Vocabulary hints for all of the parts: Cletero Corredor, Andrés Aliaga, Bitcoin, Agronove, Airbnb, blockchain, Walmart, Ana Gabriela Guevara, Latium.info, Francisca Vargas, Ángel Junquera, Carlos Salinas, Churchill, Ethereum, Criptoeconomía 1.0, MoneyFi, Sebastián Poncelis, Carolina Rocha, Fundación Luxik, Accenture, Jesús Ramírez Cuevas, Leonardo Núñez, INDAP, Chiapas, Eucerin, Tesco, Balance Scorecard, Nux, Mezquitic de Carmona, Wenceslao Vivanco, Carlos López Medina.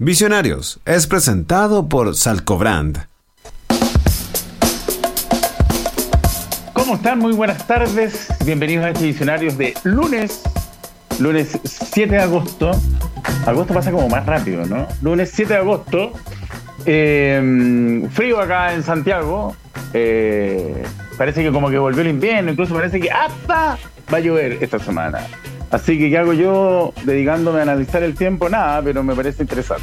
Visionarios es presentado por Salcobrand. ¿Cómo están? Muy buenas tardes. Bienvenidos a este Visionarios de lunes 7 de agosto. Agosto pasa como más rápido, ¿no? Lunes 7 de agosto. Frío acá en Santiago. Parece que como que volvió el invierno. Incluso parece que hasta va a llover esta semana. Así que, ¿qué hago yo dedicándome a analizar el tiempo? Nada, pero me parece interesante.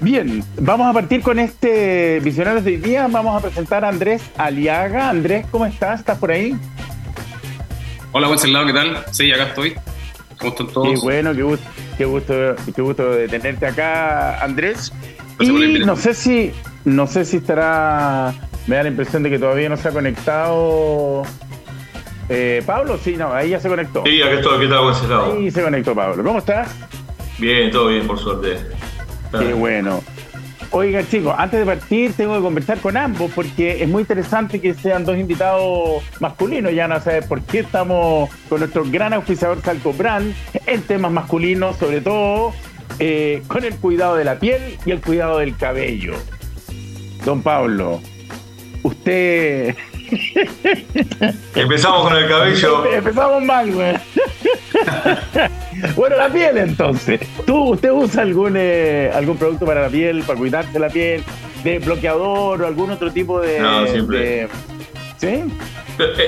Bien, vamos a partir con este Visionarios de hoy día. Vamos a presentar a Andrés Aliaga. Andrés, ¿cómo estás? ¿Estás por ahí? Hola, Wenceslao, ¿qué tal? Sí, acá estoy. ¿Cómo están todos? Qué bueno, qué gusto de tenerte acá, Andrés. Y no sé si estará... Me da la impresión de que todavía no se ha conectado... ¿Pablo? Sí, no, ahí ya se conectó. Sí, acá estoy, ¿qué tal, Wenceslao? Ahí se conectó Pablo. ¿Cómo estás? Bien, todo bien, por suerte. Qué bueno. Oigan, chicos, antes de partir tengo que conversar con ambos porque es muy interesante que sean dos invitados masculinos. Ya no sabes por qué estamos con nuestro gran auspiciador Salcobrand en temas masculinos, sobre todo con el cuidado de la piel y el cuidado del cabello. Don Pablo, usted... Empezamos con el cabello. Empezamos mal, güey. Bueno, la piel entonces. ¿Usted usa algún producto para la piel, para cuidarse la piel, de bloqueador o algún otro tipo de... No, siempre. ¿Sí?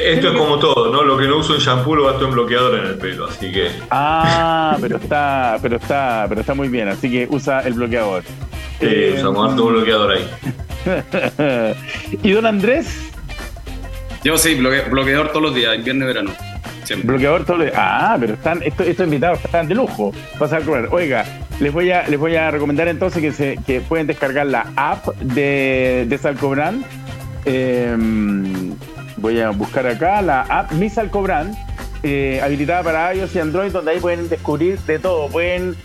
Esto es como todo, ¿no? Lo que no uso en shampoo lo gasto en bloqueador en el pelo, así que... Ah, pero está muy bien, así que usa el bloqueador. Sí, usamos harto bloqueador ahí. ¿Y don Andrés? Yo sí, bloqueador todos los días, invierno y verano. Siempre. Bloqueador todos los días. Ah, pero estos invitados están de lujo. Pasar a comer. Oiga, les voy a recomendar entonces que pueden descargar la app de Salcobrand. Voy a buscar acá la app Mi Salcobrand, habilitada para iOS y Android, donde ahí pueden descubrir de todo. Pueden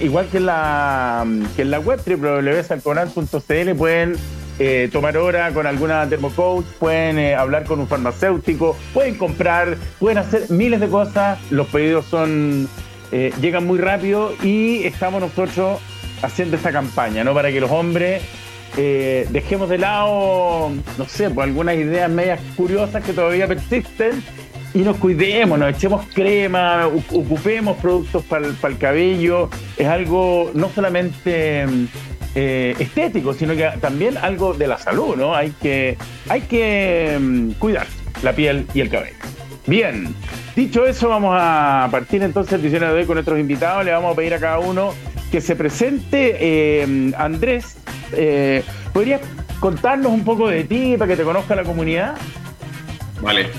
igual que en la web www.salcobrand.cl, pueden... tomar hora con alguna termocoach, pueden hablar con un farmacéutico, pueden comprar, pueden hacer miles de cosas. Los pedidos llegan muy rápido y estamos nosotros haciendo esta campaña, ¿no? Para que los hombres dejemos de lado, no sé, pues algunas ideas medias curiosas que todavía persisten y nos cuidemos, nos echemos crema, ocupemos productos para el cabello. Es algo no solamente... estético, sino que también algo de la salud, ¿no? Hay que cuidar la piel y el cabello. Bien, dicho eso, vamos a partir entonces el Visionarios de hoy con nuestros invitados. Le vamos a pedir a cada uno que se presente. Andrés, ¿podrías contarnos un poco de ti para que te conozca la comunidad? Vale.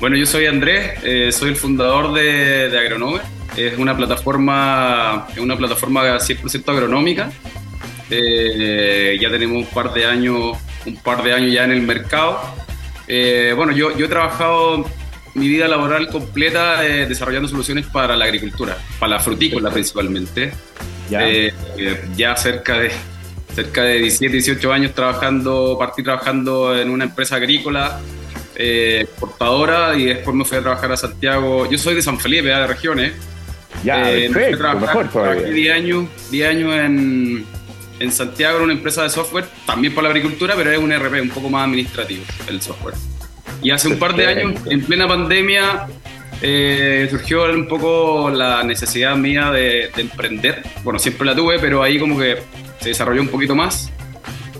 Bueno, yo soy Andrés, soy el fundador de Agronove. Es una plataforma 100% agronómica. Ya tenemos un par de años ya en el mercado. Bueno, yo he trabajado mi vida laboral completa desarrollando soluciones para la agricultura, para la frutícola principalmente. Ya cerca de 17, 18 años partí trabajando en una empresa agrícola exportadora y después me fui a trabajar a Santiago. Yo soy de San Felipe, de Regiones. Ya, perfecto, mejor todavía. Trabajé 10 años en Santiago era una empresa de software, también para la agricultura, pero es un ERP, un poco más administrativo el software. Y hace un par de años, en plena pandemia, surgió un poco la necesidad mía de emprender. Bueno, siempre la tuve, pero ahí como que se desarrolló un poquito más.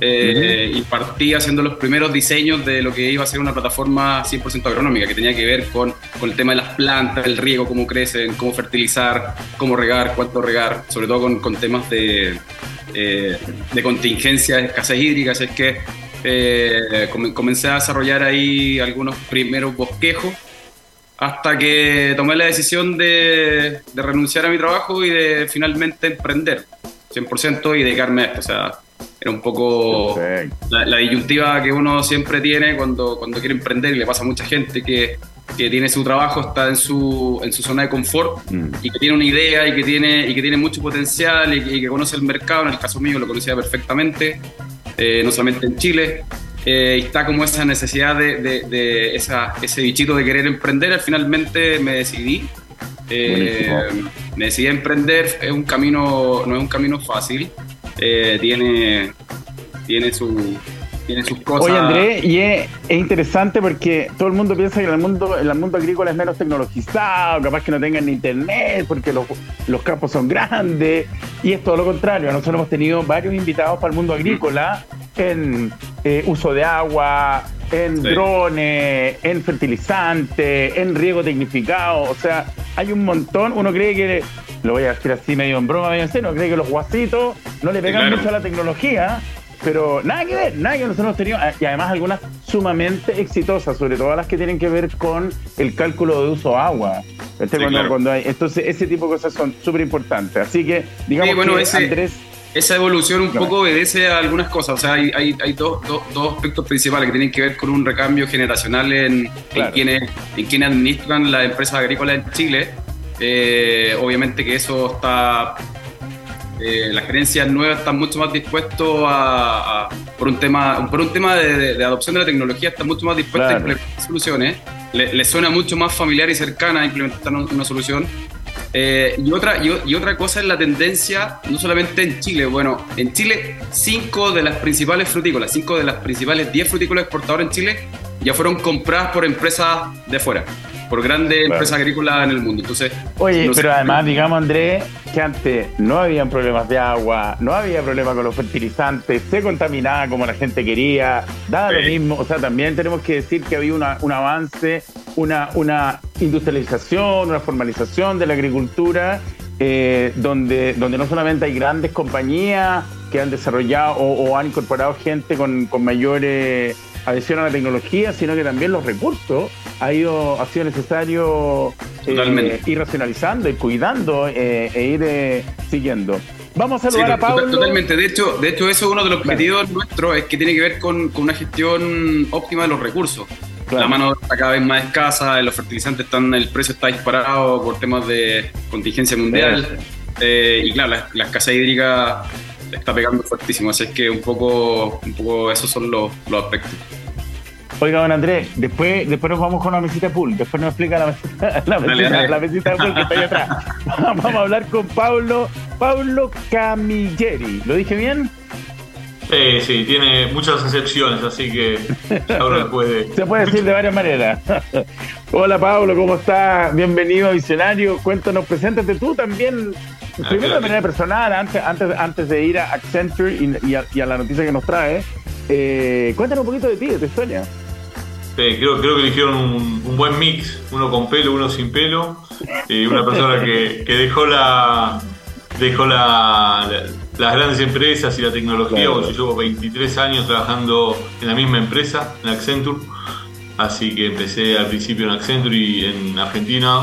Y partí haciendo los primeros diseños de lo que iba a ser una plataforma 100% agronómica, que tenía que ver con el tema de las plantas, el riego, cómo crecen, cómo fertilizar, cómo regar, cuánto regar, sobre todo con temas de contingencia, de escasez hídrica. Así es que comencé a desarrollar ahí algunos primeros bosquejos hasta que tomé la decisión de renunciar a mi trabajo y de finalmente emprender 100% y dedicarme a esto. O sea, era un poco la disyuntiva que uno siempre tiene cuando quiere emprender, y le pasa a mucha gente que tiene su trabajo, está en su zona de confort y que tiene una idea y que tiene mucho potencial y que conoce el mercado. En el caso mío lo conocía perfectamente, no solamente en Chile, y está como esa necesidad de ese bichito de querer emprender. Finalmente me decidí Me decidí a emprender, es un camino, no es un camino fácil, tiene sus cosas. Oye, Andrés, y es interesante porque todo el mundo piensa que el mundo agrícola es menos tecnologizado, capaz que no tengan internet porque los campos son grandes, y es todo lo contrario. Nosotros hemos tenido varios invitados para el mundo agrícola en uso de agua, en drones, en fertilizantes, en riego tecnificado. O sea, hay un montón. Uno cree que, lo voy a decir así medio en broma, medio en serio, cree que los guasitos no le pegan mucho a la tecnología, pero nada que ver, nosotros hemos tenido, y además algunas sumamente exitosas, sobre todo las que tienen que ver con el cálculo de uso agua. Cuando hay, entonces ese tipo de cosas son súper importantes, así que digamos Andrés, esa evolución un poco obedece a algunas cosas. O sea, hay dos aspectos principales que tienen que ver con un recambio generacional en quienes administran las empresas agrícolas en Chile. Obviamente que eso está... las gerencias nuevas están mucho más dispuestas a por un tema de adopción de la tecnología, están mucho más dispuestas a implementar soluciones. Les suena mucho más familiar y cercana implementar una solución. Y otra cosa es la tendencia, no solamente en Chile. Bueno, en Chile 5 de las principales 10 frutícolas exportadoras en Chile ya fueron compradas por empresas de fuera, por grandes empresas agrícolas en el mundo. Entonces, además, digamos, Andrés, que antes no había problemas de agua, no había problemas con los fertilizantes, se contaminaba como la gente quería, daba lo mismo. O sea, también tenemos que decir que había un avance, una industrialización, una formalización de la agricultura, donde no solamente hay grandes compañías que han desarrollado o han incorporado gente con mayores adición a la tecnología, sino que también los recursos ha sido necesario ir racionalizando y cuidando e ir siguiendo. Vamos a saludar a Pablo. Totalmente. De hecho, eso es uno de los objetivos nuestros, es que tiene que ver con una gestión óptima de los recursos. La mano está cada vez más escasa, los fertilizantes el precio está disparado por temas de contingencia mundial. Y claro, la escasez hídrica está pegando fuertísimo, así es que un poco esos son los aspectos. Oiga, don Andrés, después nos vamos con la mesita pool, después nos explica la mesita pool que está ahí atrás. Vamos a hablar con Pablo Camilleri, ¿lo dije bien? Sí, tiene muchas excepciones, así que ahora se puede decir de varias maneras. Hola, Pablo, ¿cómo estás? Bienvenido a Visionario. Cuéntanos, preséntate tú también. Primero de manera personal, antes de ir a Accenture y a la noticia que nos trae, cuéntanos un poquito de ti, de tu historia. Sí, creo que eligieron un buen mix, uno con pelo, uno sin pelo, y una persona que dejó las grandes empresas y la tecnología, porque yo llevo 23 años trabajando en la misma empresa, en Accenture. Así que empecé al principio en Accenture y en Argentina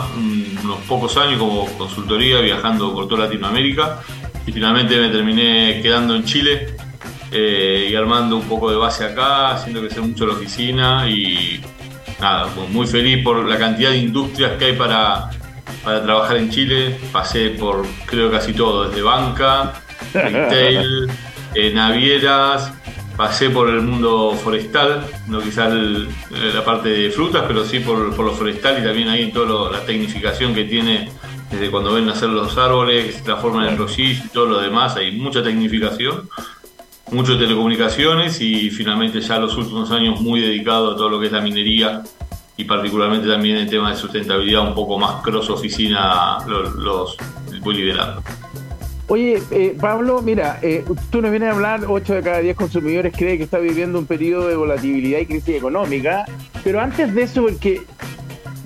unos pocos años como consultoría, viajando por toda Latinoamérica, y finalmente me terminé quedando en Chile y armando un poco de base acá, haciendo crecer mucho la oficina y nada, pues muy feliz por la cantidad de industrias que hay para trabajar en Chile. Pasé por creo casi todo, desde banca, retail, navieras. Pasé por el mundo forestal, no quizás la parte de frutas, pero sí por lo forestal, y también ahí en toda la tecnificación que tiene, desde cuando ven nacer los árboles, que se transforman en rosillo y todo lo demás. Hay mucha tecnificación, mucho de telecomunicaciones, y finalmente ya los últimos años muy dedicado a todo lo que es la minería, y particularmente también el tema de sustentabilidad, un poco más cross oficina los voy liderando. Oye, Pablo, mira, tú nos vienes a hablar, 8 de cada 10 consumidores cree que está viviendo un periodo de volatilidad y crisis económica, pero antes de eso,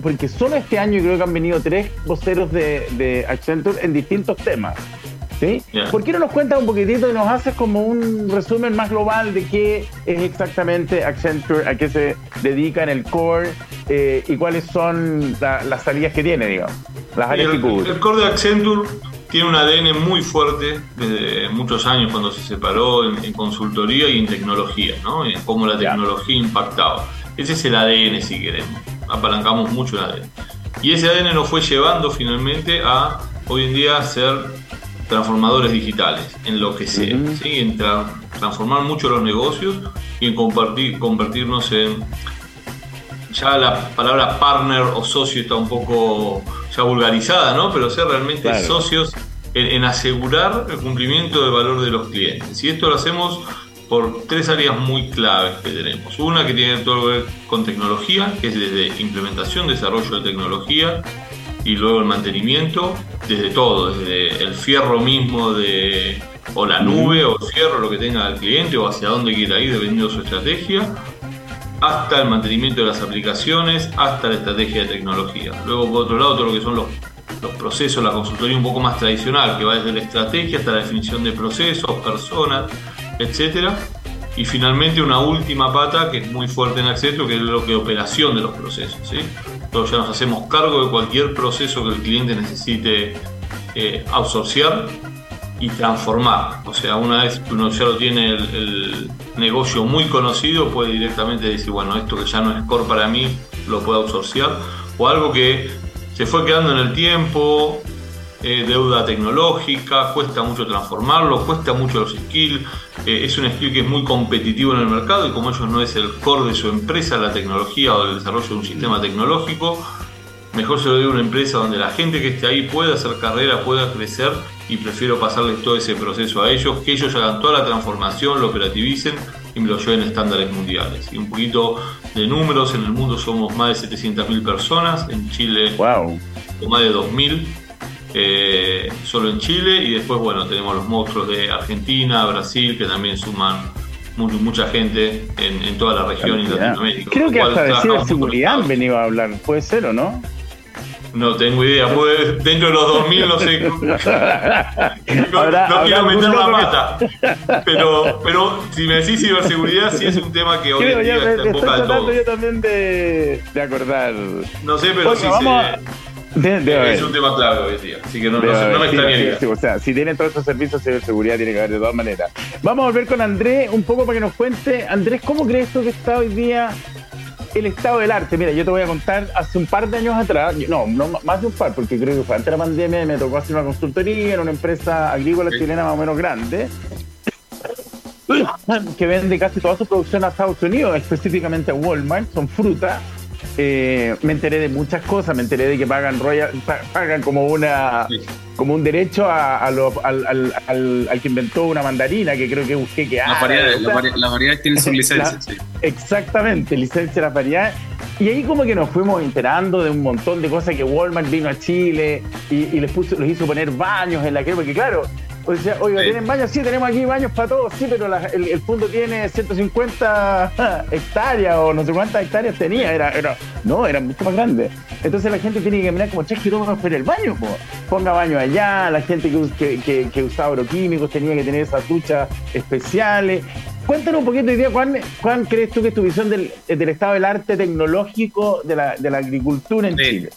porque solo este año creo que han venido 3 voceros de Accenture en distintos temas, ¿sí? Yeah. ¿Por qué no nos cuentas un poquitito y nos haces como un resumen más global de qué es exactamente Accenture, a qué se dedica en el core y cuáles son las salidas que tiene, digamos, las áreas que cubre? El core de Accenture tiene un ADN muy fuerte desde muchos años, cuando se separó en consultoría y en tecnología, ¿no? En cómo la tecnología impactaba. Ese es el ADN, si queremos. Apalancamos mucho el ADN. Y ese ADN nos fue llevando finalmente a hoy en día ser transformadores digitales, en lo que sea, ¿sí? En transformar mucho los negocios y en convertirnos en ya la palabra partner o socio está un poco ya vulgarizada, ¿no? Pero ser realmente socios en asegurar el cumplimiento del valor de los clientes. Y esto lo hacemos por tres áreas muy claves que tenemos. Una que tiene todo que ver con tecnología, que es desde implementación, desarrollo de tecnología, y luego el mantenimiento, desde todo, desde el fierro mismo de, o la nube o el fierro, lo que tenga el cliente o hacia dónde quiera ir dependiendo de su estrategia, hasta el mantenimiento de las aplicaciones, hasta la estrategia de tecnología. Luego, por otro lado, todo lo que son los procesos, la consultoría un poco más tradicional, que va desde la estrategia hasta la definición de procesos, personas, etcétera. Y finalmente una última pata que es muy fuerte en Accenture, que es lo que operación de los procesos, ¿sí? Entonces ya nos hacemos cargo de cualquier proceso que el cliente necesite outsourcear y transformar. O sea, una vez que uno ya lo tiene el negocio muy conocido, puede directamente decir, bueno, esto que ya no es core para mí, lo puedo outsourcear. O algo que se fue quedando en el tiempo, deuda tecnológica, cuesta mucho transformarlo, cuesta mucho los skills, es un skill que es muy competitivo en el mercado y como ellos no es el core de su empresa, la tecnología o el desarrollo de un sistema tecnológico, mejor se lo dé a una empresa donde la gente que esté ahí pueda hacer carrera, pueda crecer y prefiero pasarles todo ese proceso a ellos, que ellos hagan toda la transformación, lo operativicen y me lo lleven a estándares mundiales. Y un poquito de números, en el mundo somos más de 700.000 personas, en Chile más de 2.000 solo en Chile, y después bueno, tenemos los monstruos de Argentina, Brasil, que también suman mucha gente en toda la región y Latinoamérica. Creo que hasta de ciberseguridad venía a hablar, ¿puede ser o no? No tengo idea, pues dentro de los 2000 no sé. No quiero meter la pata. Pero si me decís ciberseguridad, sí es un tema que hoy en día está en boca de todos. Yo también de acordar. No sé, pero bueno, sí es un tema clave hoy en día. Así que no me extrañaría. Sí, o sea, si tienen todos estos servicios, ciberseguridad tiene que haber de todas maneras. Vamos a volver con Andrés un poco para que nos cuente. Andrés, ¿cómo crees tú que está hoy día el estado del arte? Mira, yo te voy a contar, hace un par de años atrás, no más de un par, porque creo que fue antes de la pandemia, me tocó hacer una consultoría en una empresa agrícola chilena más o menos grande, que vende casi toda su producción a Estados Unidos, específicamente a Walmart, son frutas. Me enteré de muchas cosas, me enteré de que pagan pagan como un derecho al que inventó una mandarina, que creo que busqué que las variedades tienen su licencia. Exactamente, licencia de las variedades. Y ahí como que nos fuimos enterando de un montón de cosas, que Walmart vino a Chile y les hizo poner baños en la crema, porque claro, o sea, oiga, ¿tienen baños? Sí, tenemos aquí baños para todos, sí, pero el fondo tiene 150 hectáreas o no sé cuántas hectáreas tenía, era mucho más grande. Entonces la gente tiene que caminar como 3 kilómetros para el baño, ponga baño allá, la gente que usaba agroquímicos tenía que tener esas duchas especiales. Cuéntanos un poquito hoy día, Juan, ¿crees tú que es tu visión del estado del arte tecnológico de la agricultura en Chile?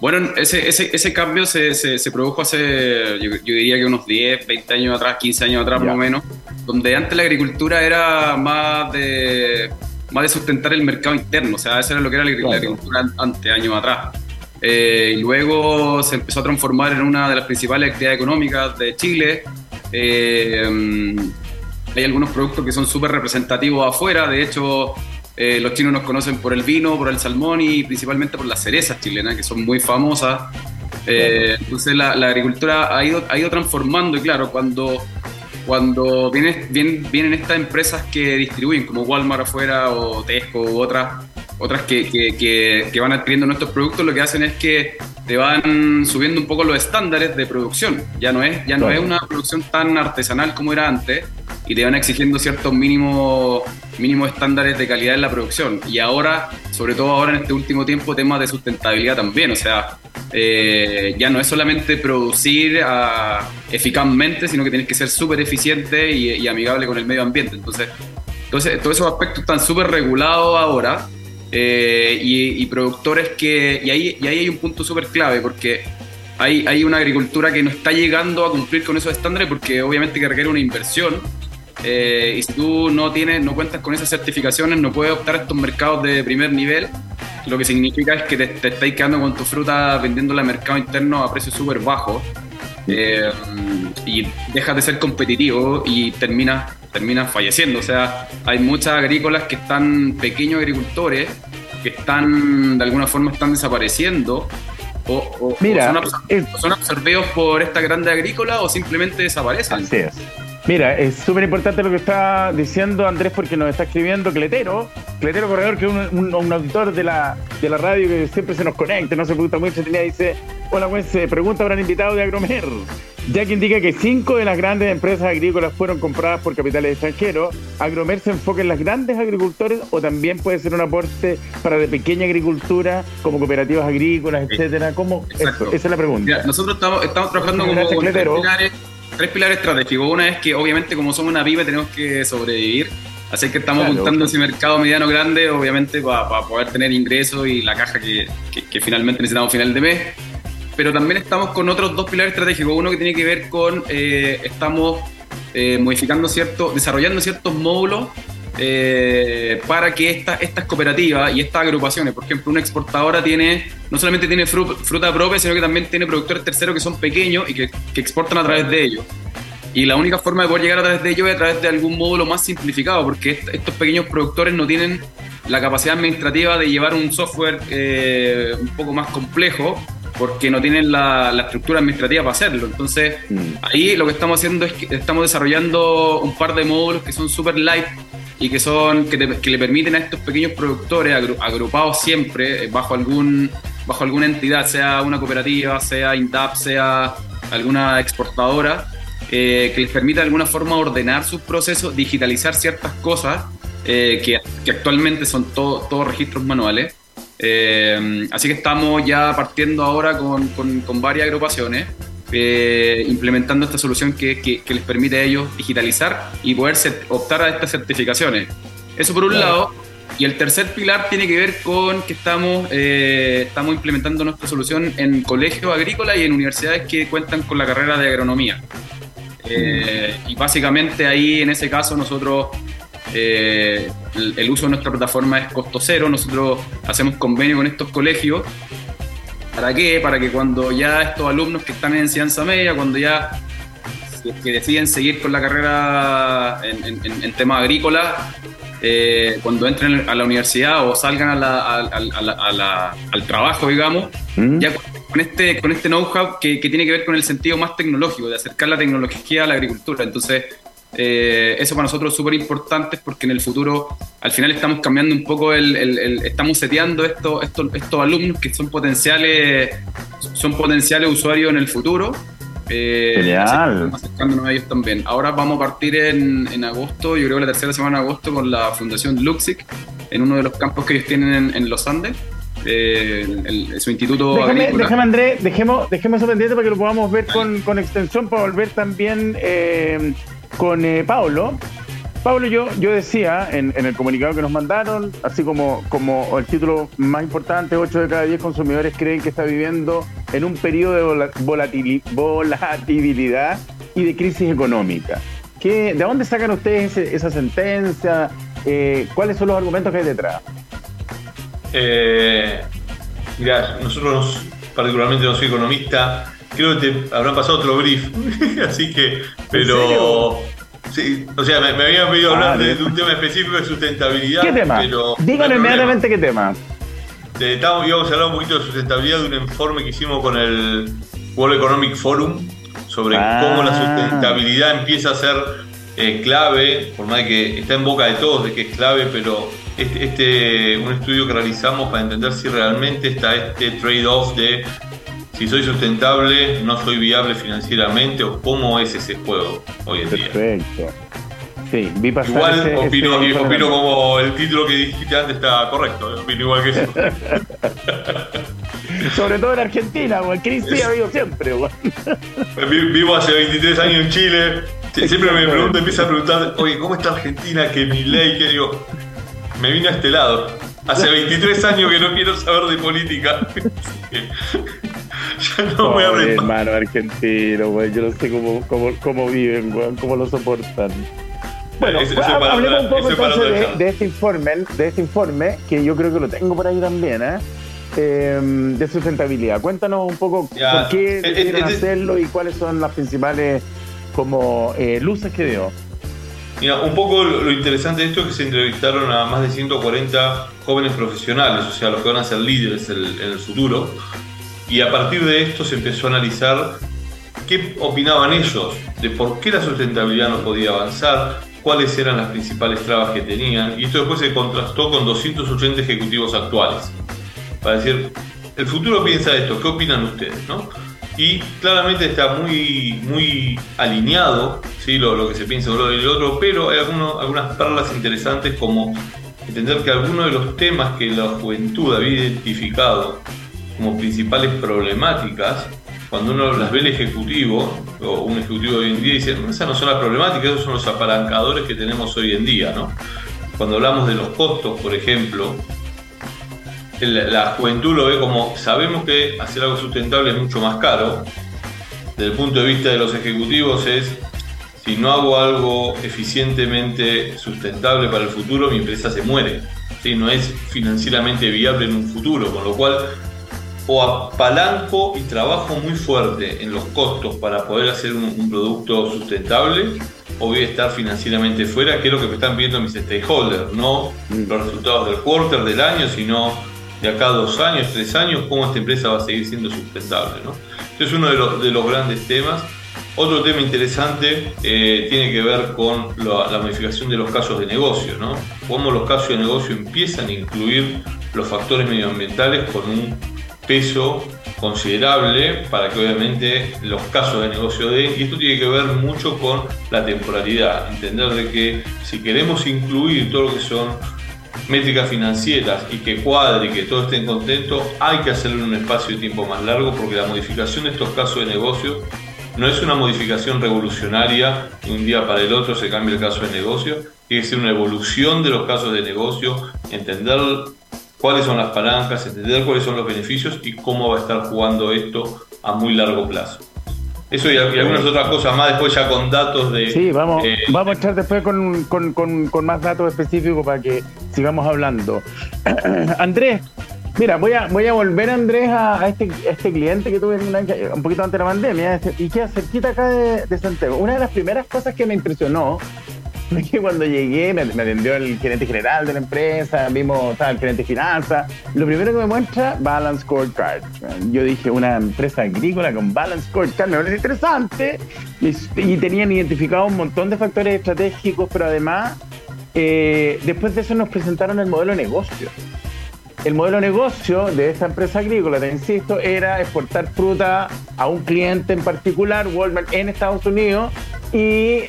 Bueno, ese cambio se produjo hace, yo diría que unos 10, 20 años atrás, 15 años atrás más o menos, donde antes la agricultura era más de sustentar el mercado interno, o sea, eso era lo que era la agricultura antes, años atrás. Y luego se empezó a transformar en una de las principales actividades económicas de Chile. Hay algunos productos que son súper representativos afuera, de hecho. Los chinos nos conocen por el vino, por el salmón y principalmente por las cerezas chilenas, que son muy famosas. Entonces la agricultura ha ido transformando y claro, cuando vienen estas empresas que distribuyen, como Walmart afuera o Tesco u otras que van adquiriendo nuestros productos, lo que hacen es que te van subiendo un poco los estándares de producción. Ya no es una producción tan artesanal como era antes y te van exigiendo ciertos mínimos estándares de calidad en la producción. Y ahora, sobre todo ahora en este último tiempo, temas de sustentabilidad también. O sea, ya no es solamente producir eficazmente, sino que tienes que ser súper eficiente y amigable con el medio ambiente. Entonces todos esos aspectos están súper regulados ahora. Y productores ahí hay un punto súper clave, porque hay una agricultura que no está llegando a cumplir con esos estándares, porque obviamente que requiere una inversión y si tú no cuentas con esas certificaciones no puedes optar a estos mercados de primer nivel, lo que significa es que te estáis quedando con tu fruta vendiéndola al mercado interno a precios súper bajos y dejas de ser competitivo y terminas falleciendo. O sea, hay muchas agrícolas que están pequeños agricultores que están, de alguna forma, están desapareciendo o, mira, son absorbidos por esta grande agrícola o simplemente desaparecen. Así es. Mira, es súper importante lo que está diciendo Andrés, porque nos está escribiendo Cletero Corredor, que es un auditor de la radio que siempre se nos conecta, no se pregunta mucho, dice: hola, pues, pregunta para el invitado de Agromer, ya que indica que 5 de las grandes empresas agrícolas fueron compradas por capitales extranjeros, ¿Agromer se enfoca en las grandes agricultores o también puede ser un aporte para la pequeña agricultura, como cooperativas agrícolas, etcétera? ¿Cómo? Esa es la pregunta. Mira, nosotros estamos trabajando con tres pilares estratégicos. Una es que, obviamente, como somos una pyme, tenemos que sobrevivir. Así que estamos apuntando ese mercado mediano grande, obviamente, para poder tener ingresos y la caja que finalmente necesitamos a final de mes. Pero también estamos con otros dos pilares estratégicos. Uno que tiene que ver con, estamos desarrollando ciertos módulos para que estas cooperativas y estas agrupaciones, por ejemplo, una exportadora no solamente tiene fruta propia, sino que también tiene productores terceros que son pequeños y que exportan a través de ellos. Y la única forma de poder llegar a través de ellos es a través de algún módulo más simplificado, porque estos pequeños productores no tienen la capacidad administrativa de llevar un software un poco más complejo, porque no tienen la estructura administrativa para hacerlo. Entonces, ahí lo que estamos haciendo es que estamos desarrollando un par de módulos que son super light y que le permiten a estos pequeños productores agrupados siempre bajo alguna entidad, sea una cooperativa, sea INDAP, sea alguna exportadora, que les permita de alguna forma ordenar sus procesos, digitalizar ciertas cosas que actualmente son todos registros manuales. Así que estamos ya partiendo ahora con varias agrupaciones, implementando esta solución que les permite a ellos digitalizar y poder optar a estas certificaciones. Eso por un lado. Y el tercer pilar tiene que ver con que estamos implementando nuestra solución en colegios agrícolas y en universidades que cuentan con la carrera de agronomía. Y básicamente ahí, en ese caso, nosotros... el uso de nuestra plataforma es costo cero. Nosotros hacemos convenio con estos colegios. ¿Para qué? Para que cuando ya estos alumnos que están en enseñanza media, cuando ya que deciden seguir con la carrera en temas agrícolas, cuando entren a la universidad o salgan al trabajo, digamos, ya con este know-how que tiene que ver con el sentido más tecnológico, de acercar la tecnología a la agricultura. Entonces, eso para nosotros es súper importante, porque en el futuro al final estamos cambiando un poco estamos seteando estos alumnos que son potenciales usuarios en el futuro. Genial. Estamos acercándonos a ellos también. Ahora vamos a partir en agosto, yo creo que la tercera semana de agosto, con la Fundación Luxik, en uno de los campos que ellos tienen en los Andes. Su instituto agrícola. Déjame, Andrés, dejemos eso pendiente para que lo podamos ver con extensión, para volver también con Pablo. Pablo, yo decía en el comunicado que nos mandaron, así como el título más importante, 8 de cada 10 consumidores creen que está viviendo en un periodo de volatilidad y de crisis económica. ¿De dónde sacan ustedes esa sentencia? ¿Cuáles son los argumentos que hay detrás? Mira, nosotros, particularmente, no soy economista. Creo que te habrán pasado otro brief, así que, pero... Sí, o sea, me habían pedido hablar de un tema específico de sustentabilidad. ¿Qué tema? Díganos inmediatamente qué tema. Íbamos a hablar un poquito de sustentabilidad, de un informe que hicimos con el World Economic Forum sobre cómo la sustentabilidad empieza a ser clave, por más de que está en boca de todos de que es clave, pero un estudio que realizamos para entender si realmente está este trade-off de... si soy sustentable, no soy viable financieramente, o cómo es ese juego hoy en día. Perfecto. Sí, vi pasar. Igual opino como el título que dijiste antes está correcto, opino igual que eso. Sobre todo en Argentina, crisis ha habido siempre. Vivo hace 23 años en Chile, siempre me empieza a preguntar, oye, ¿cómo está Argentina? Que mi ley, que digo, me vine a este lado. Hace 23 años que no quiero saber de política. Ya no voy a hablar. Hermano argentino, güey. Yo no sé cómo viven, güey, cómo lo soportan. Bueno, hablemos un poco entonces de este informe, que yo creo que lo tengo por ahí también, de sustentabilidad. Cuéntanos un poco por qué decidieron hacerlo y cuáles son las principales luces que dio. Mira, un poco lo interesante de esto es que se entrevistaron a más de 140 jóvenes profesionales, o sea, los que van a ser líderes en el futuro, y a partir de esto se empezó a analizar qué opinaban ellos de por qué la sustentabilidad no podía avanzar, cuáles eran las principales trabas que tenían, y esto después se contrastó con 280 ejecutivos actuales, para decir, el futuro piensa esto, ¿qué opinan ustedes?, ¿no? Y claramente está muy alineado, ¿sí?, lo que se piensa de uno y del otro, pero hay algunas perlas interesantes, como entender que algunos de los temas que la juventud había identificado como principales problemáticas, cuando uno las ve el ejecutivo, o un ejecutivo de hoy en día, dice, esas no son las problemáticas, esos son los apalancadores que tenemos hoy en día, ¿no? Cuando hablamos de los costos, por ejemplo, la juventud lo ve como, sabemos que hacer algo sustentable es mucho más caro. Desde el punto de vista de los ejecutivos es, si no hago algo eficientemente sustentable para el futuro, mi empresa se muere, ¿sí? No es financieramente viable en un futuro, con lo cual o apalanco y trabajo muy fuerte en los costos para poder hacer un producto sustentable, o voy a estar financieramente fuera, que es lo que me están viendo mis stakeholders, no los resultados del quarter, del año, sino de acá a 2 años, 3 años, cómo esta empresa va a seguir siendo sustentable, ¿no? Este es uno de los grandes temas. Otro tema interesante tiene que ver con la modificación de los casos de negocio, ¿no? Cómo los casos de negocio empiezan a incluir los factores medioambientales con un peso considerable para que obviamente los casos de negocio den, y esto tiene que ver mucho con la temporalidad, entender de que si queremos incluir todo lo que son métricas financieras y que cuadre y que todos estén contentos, hay que hacerlo en un espacio de tiempo más largo, porque la modificación de estos casos de negocio no es una modificación revolucionaria, de un día para el otro se cambia el caso de negocio, tiene que ser una evolución de los casos de negocio, entender cuáles son las palancas, entender cuáles son los beneficios y cómo va a estar jugando esto a muy largo plazo. Eso y algunas otras cosas más, después ya con datos de... Sí, vamos a estar después con más datos específicos para que sigamos hablando. Andrés, mira, voy a volver, Andrés, a este cliente que tuve un poquito antes de la pandemia, y queda cerquita acá de Santiago. Una de las primeras cosas que me impresionó es que cuando llegué me atendió el gerente general de la empresa, vimos el gerente de finanzas. Lo primero que me muestra, Balance Scorecard. Yo dije, una empresa agrícola con Balance Scorecard, me parece interesante. Y tenían identificado un montón de factores estratégicos, pero además, después de eso nos presentaron el modelo de negocio. El modelo de negocio de esta empresa agrícola, te insisto, era exportar fruta a un cliente en particular, Walmart, en Estados Unidos, y...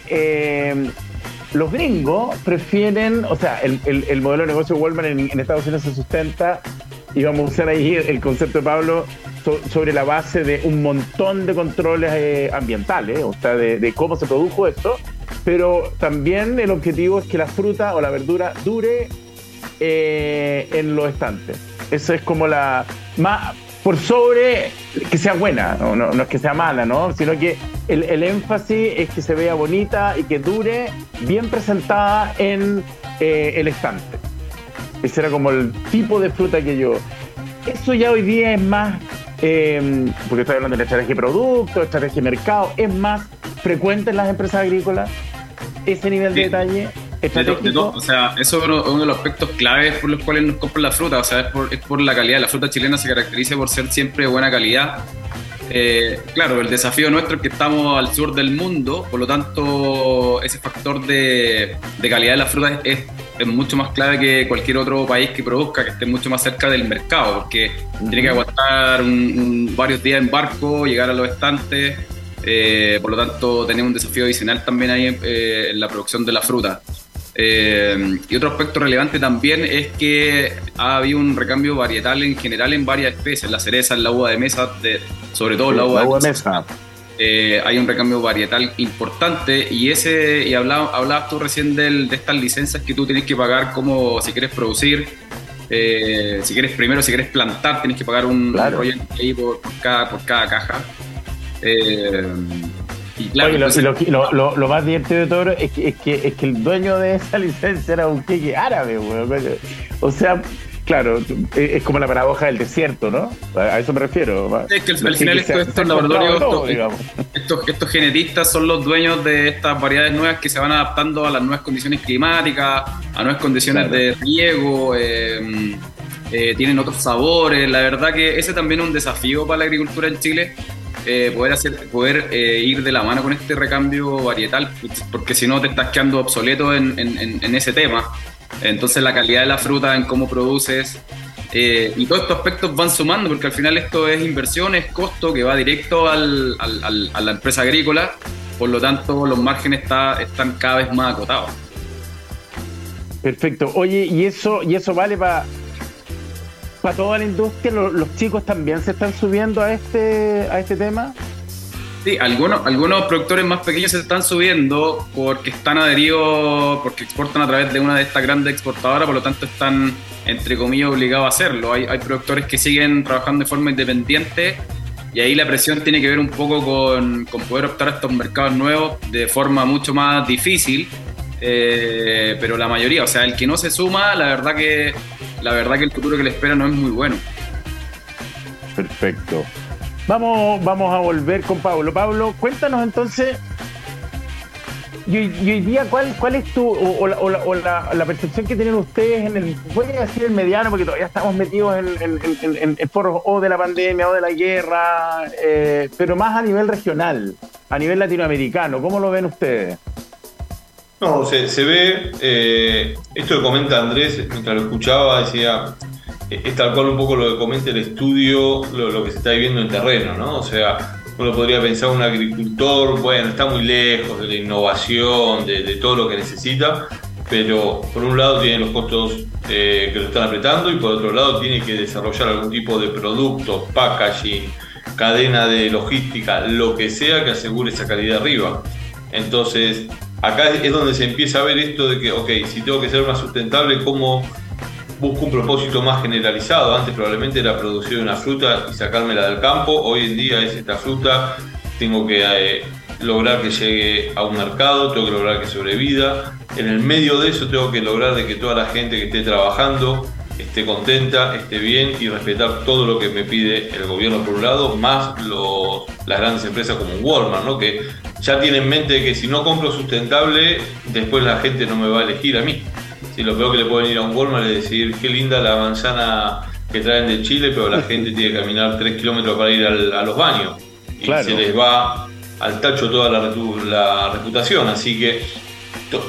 los gringos prefieren, o sea, el modelo de negocio Walmart en Estados Unidos se sustenta, y vamos a usar ahí el concepto de Pablo, sobre la base de un montón de controles ambientales, o sea, de cómo se produjo esto, pero también el objetivo es que la fruta o la verdura dure en los estantes. Eso es como la más... por sobre que sea buena, no es que sea mala, ¿no?, sino que el énfasis es que se vea bonita y que dure bien presentada en el estante. Ese era como el tipo de fruta que yo... Eso ya hoy día es más, porque estoy hablando de la estrategia de producto, estrategia de mercado, es más frecuente en las empresas agrícolas, ese nivel de detalle... O sea, eso es uno de los aspectos claves por los cuales nos compran la fruta. O sea, es por la calidad. La fruta chilena se caracteriza por ser siempre de buena calidad. Claro, el desafío nuestro es que estamos al sur del mundo, por lo tanto ese factor de calidad de la fruta es mucho más clave que cualquier otro país que produzca, que esté mucho más cerca del mercado, porque tiene que aguantar varios días en barco, llegar a los estantes. Por lo tanto tenemos un desafío adicional también ahí en la producción de la fruta. Y otro aspecto relevante también es que ha habido un recambio varietal en general en varias especies, la cereza, en la uva de mesa, sobre todo la uva de mesa. Hay un recambio varietal importante, y hablabas tú recién de estas licencias que tú tienes que pagar, como si quieres producir, si quieres plantar, tienes que pagar un rollo ahí por cada caja. Y claro, oye, lo más divertido de todo es que el dueño de esa licencia era un jeque árabe, güey. O sea, claro, es como la paradoja del desierto, ¿no? A eso me refiero. Es que al final esto es laboratorio, estos genetistas son los dueños de estas variedades nuevas que se van adaptando a las nuevas condiciones climáticas, a nuevas condiciones de riego, tienen otros sabores. La verdad que ese también es un desafío para la agricultura en Chile, poder ir de la mano con este recambio varietal, porque si no te estás quedando obsoleto en ese tema. Entonces la calidad de la fruta, en cómo produces, y todos estos aspectos van sumando, porque al final esto es inversión, es costo que va directo a la empresa agrícola, por lo tanto los márgenes están cada vez más acotados. Perfecto. Oye, y eso vale para toda la industria. ¿Los chicos también se están subiendo a este tema? Sí, algunos productores más pequeños se están subiendo porque están adheridos, porque exportan a través de una de estas grandes exportadoras, por lo tanto están, entre comillas, obligados a hacerlo. Hay productores que siguen trabajando de forma independiente y ahí la presión tiene que ver un poco con poder optar a estos mercados nuevos de forma mucho más difícil, pero la mayoría, o sea, el que no se suma, la verdad que el futuro que le espera no es muy bueno. Perfecto. Vamos a volver con Pablo. Pablo, cuéntanos entonces, y hoy día, ¿cuál es tu la percepción que tienen ustedes en el, voy a decir el mediano, porque todavía estamos metidos en foros o de la pandemia o de la guerra, pero más a nivel regional, a nivel latinoamericano? ¿Cómo lo ven ustedes? No, se ve, esto que comenta Andrés, mientras lo escuchaba, decía... Es tal cual un poco lo que comenta el estudio, lo que se está viviendo en terreno, ¿no? O sea, uno podría pensar un agricultor, bueno, está muy lejos de la innovación, de todo lo que necesita, pero por un lado tiene los costos que lo están apretando, y por otro lado tiene que desarrollar algún tipo de producto, packaging, cadena de logística, lo que sea que asegure esa calidad arriba. Entonces, acá es donde se empieza a ver esto de que, ok, si tengo que ser más sustentable, ¿cómo...? Busco un propósito más generalizado. Antes probablemente era producir una fruta y sacármela del campo. Hoy en día es esta fruta, tengo que lograr que llegue a un mercado, tengo que lograr que sobreviva. En el medio de eso tengo que lograr de que toda la gente que esté trabajando esté contenta, esté bien, y respetar todo lo que me pide el gobierno por un lado, más las grandes empresas como Walmart, ¿no? Que ya tienen en mente que si no compro sustentable, después la gente no me va a elegir a mí. Sí, lo peor que le pueden ir a un Walmart es decir, qué linda la manzana que traen de Chile, pero la gente tiene que caminar 3 kilómetros para ir a los baños. Y claro, se les va al tacho toda la reputación. Así que